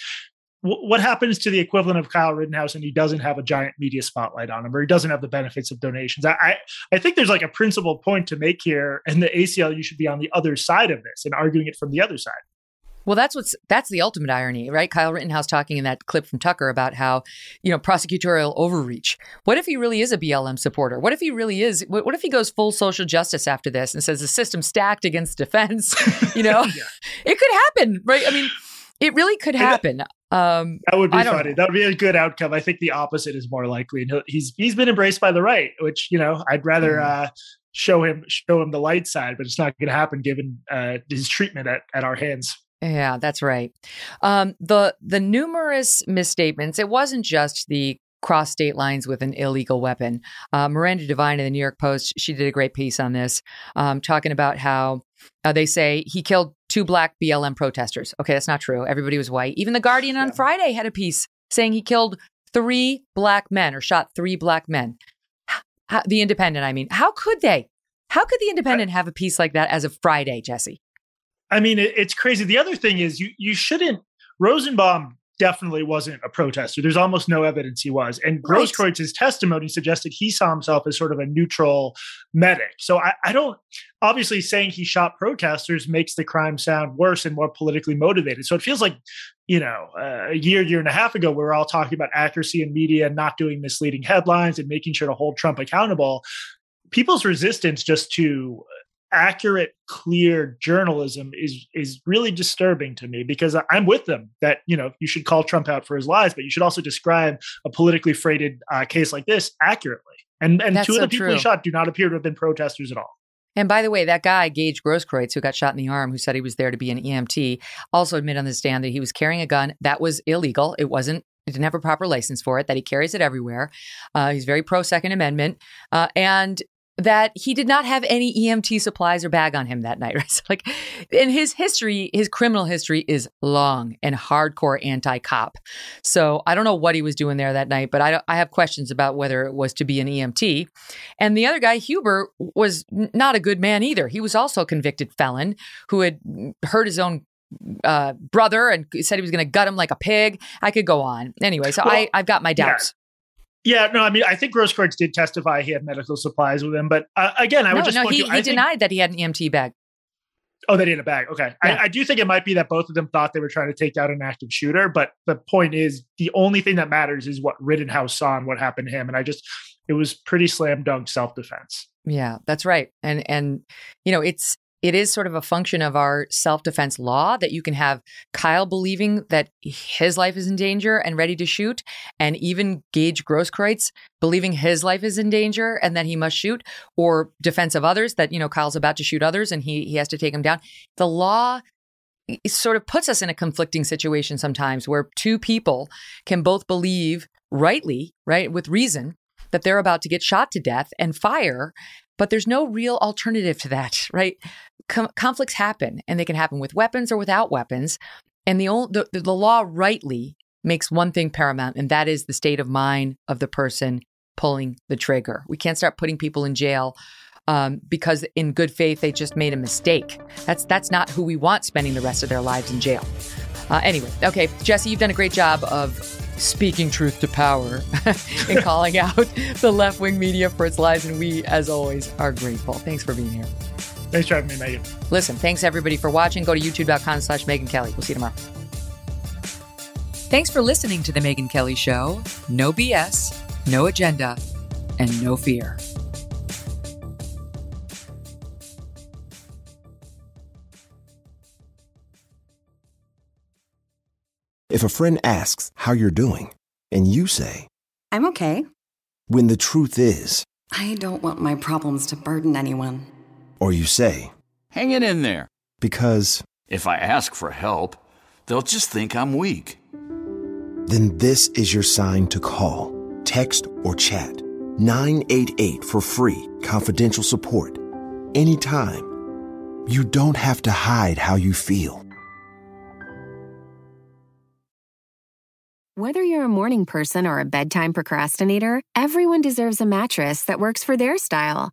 W- what happens to the equivalent of Kyle Rittenhouse and he doesn't have a giant media spotlight on him, or he doesn't have the benefits of donations? I, I, I think there's like a principal point to make here, and the A C L U should be on the other side of this and arguing it from the other side. Well, that's what's that's the ultimate irony, right? Kyle Rittenhouse talking in that clip from Tucker about how, you know, prosecutorial overreach. What if he really is a B L M supporter? What if he really is? What, what if he goes full social justice after this and says the system stacked against defense? You know, yeah. It could happen, right? I mean, it really could happen. Um, that would be funny. Know. That would be a good outcome. I think the opposite is more likely. He's he's been embraced by the right, which, you know, I'd rather. Mm. Uh, show him show him the light side, but it's not going to happen given uh, his treatment at, at our hands. Yeah, that's right. Um, the the numerous misstatements, it wasn't just the cross state lines with an illegal weapon. Uh, Miranda Devine in the New York Post, she did a great piece on this, um, talking about how uh, they say he killed two black B L M protesters. Okay, that's not true. Everybody was white. Even The Guardian on yeah. Friday had a piece saying he killed three black men or shot three black men. How, the Independent, I mean. How could they? How could The Independent have a piece like that as of Friday, Jesse? I mean, it's crazy. The other thing is you you shouldn't, Rosenbaum definitely wasn't a protester. There's almost no evidence he was. And right. Grosskreuz's testimony suggested he saw himself as sort of a neutral medic. So I, I don't, obviously saying he shot protesters makes the crime sound worse and more politically motivated. So it feels like, you know, uh, a year, year and a half ago, we were all talking about accuracy in media and not doing misleading headlines and making sure to hold Trump accountable. People's resistance just to accurate, clear journalism is is really disturbing to me, because I'm with them that, you know, you should call Trump out for his lies, but you should also describe a politically freighted uh, case like this accurately. And and That's two of so the people true. he shot do not appear to have been protesters at all. And by the way, that guy, Gage Grosskreutz, who got shot in the arm, who said he was there to be an E M T, also admitted on the stand that he was carrying a gun that was illegal. It wasn't. He didn't have a proper license for it. That he carries it everywhere. Uh, he's very pro Second Amendment, uh, and. that he did not have any E M T supplies or bag on him that night, right? So like, in his history, his criminal history is long and hardcore anti-cop. So I don't know what he was doing there that night, but I, I have questions about whether it was to be an E M T. And the other guy, Huber, was not a good man either. He was also a convicted felon who had hurt his own uh, brother and said he was going to gut him like a pig. I could go on. Anyway, so well, I, I've got my doubts. Yeah. Yeah, no, I mean, I think Grosskreutz did testify he had medical supplies with him. But uh, again, I no, would just no, point he, to- No, he think, denied that he had an E M T bag. Oh, they did a bag. Okay. Yeah. I, I do think it might be that both of them thought they were trying to take out an active shooter. But the point is, the only thing that matters is what Rittenhouse saw and what happened to him. And I just, it was pretty slam dunk self-defense. Yeah, that's right. And, and you know, it's, it is sort of a function of our self-defense law that you can have Kyle believing that his life is in danger and ready to shoot, and even Gage Grosskreutz believing his life is in danger and that he must shoot, or defense of others that, you know, Kyle's about to shoot others and he, he has to take him down. The law sort of puts us in a conflicting situation sometimes where two people can both believe rightly, right, with reason, that they're about to get shot to death and fire, but there's no real alternative to that, right? Com- conflicts happen, and they can happen with weapons or without weapons. And the, old, the the law rightly makes one thing paramount, and that is the state of mind of the person pulling the trigger. We can't start putting people in jail um, because in good faith, they just made a mistake. That's, that's not who we want spending the rest of their lives in jail. Uh, anyway, okay, Jesse, you've done a great job of speaking truth to power and calling out the left-wing media for its lies, and we, as always, are grateful. Thanks for being here. Thanks for having me, Megan. Listen, thanks everybody for watching. Go to youtube.com slash Megyn Kelly. We'll see you tomorrow. Thanks for listening to The Megyn Kelly Show. No B S, no agenda, and no fear. If a friend asks how you're doing, and you say, I'm okay. When the truth is, I don't want my problems to burden anyone. Or you say, hang it in there. Because, if I ask for help, they'll just think I'm weak. Then this is your sign to call, text, or chat. nine eight eight for free, confidential support. Anytime. You don't have to hide how you feel. Whether you're a morning person or a bedtime procrastinator, everyone deserves a mattress that works for their style.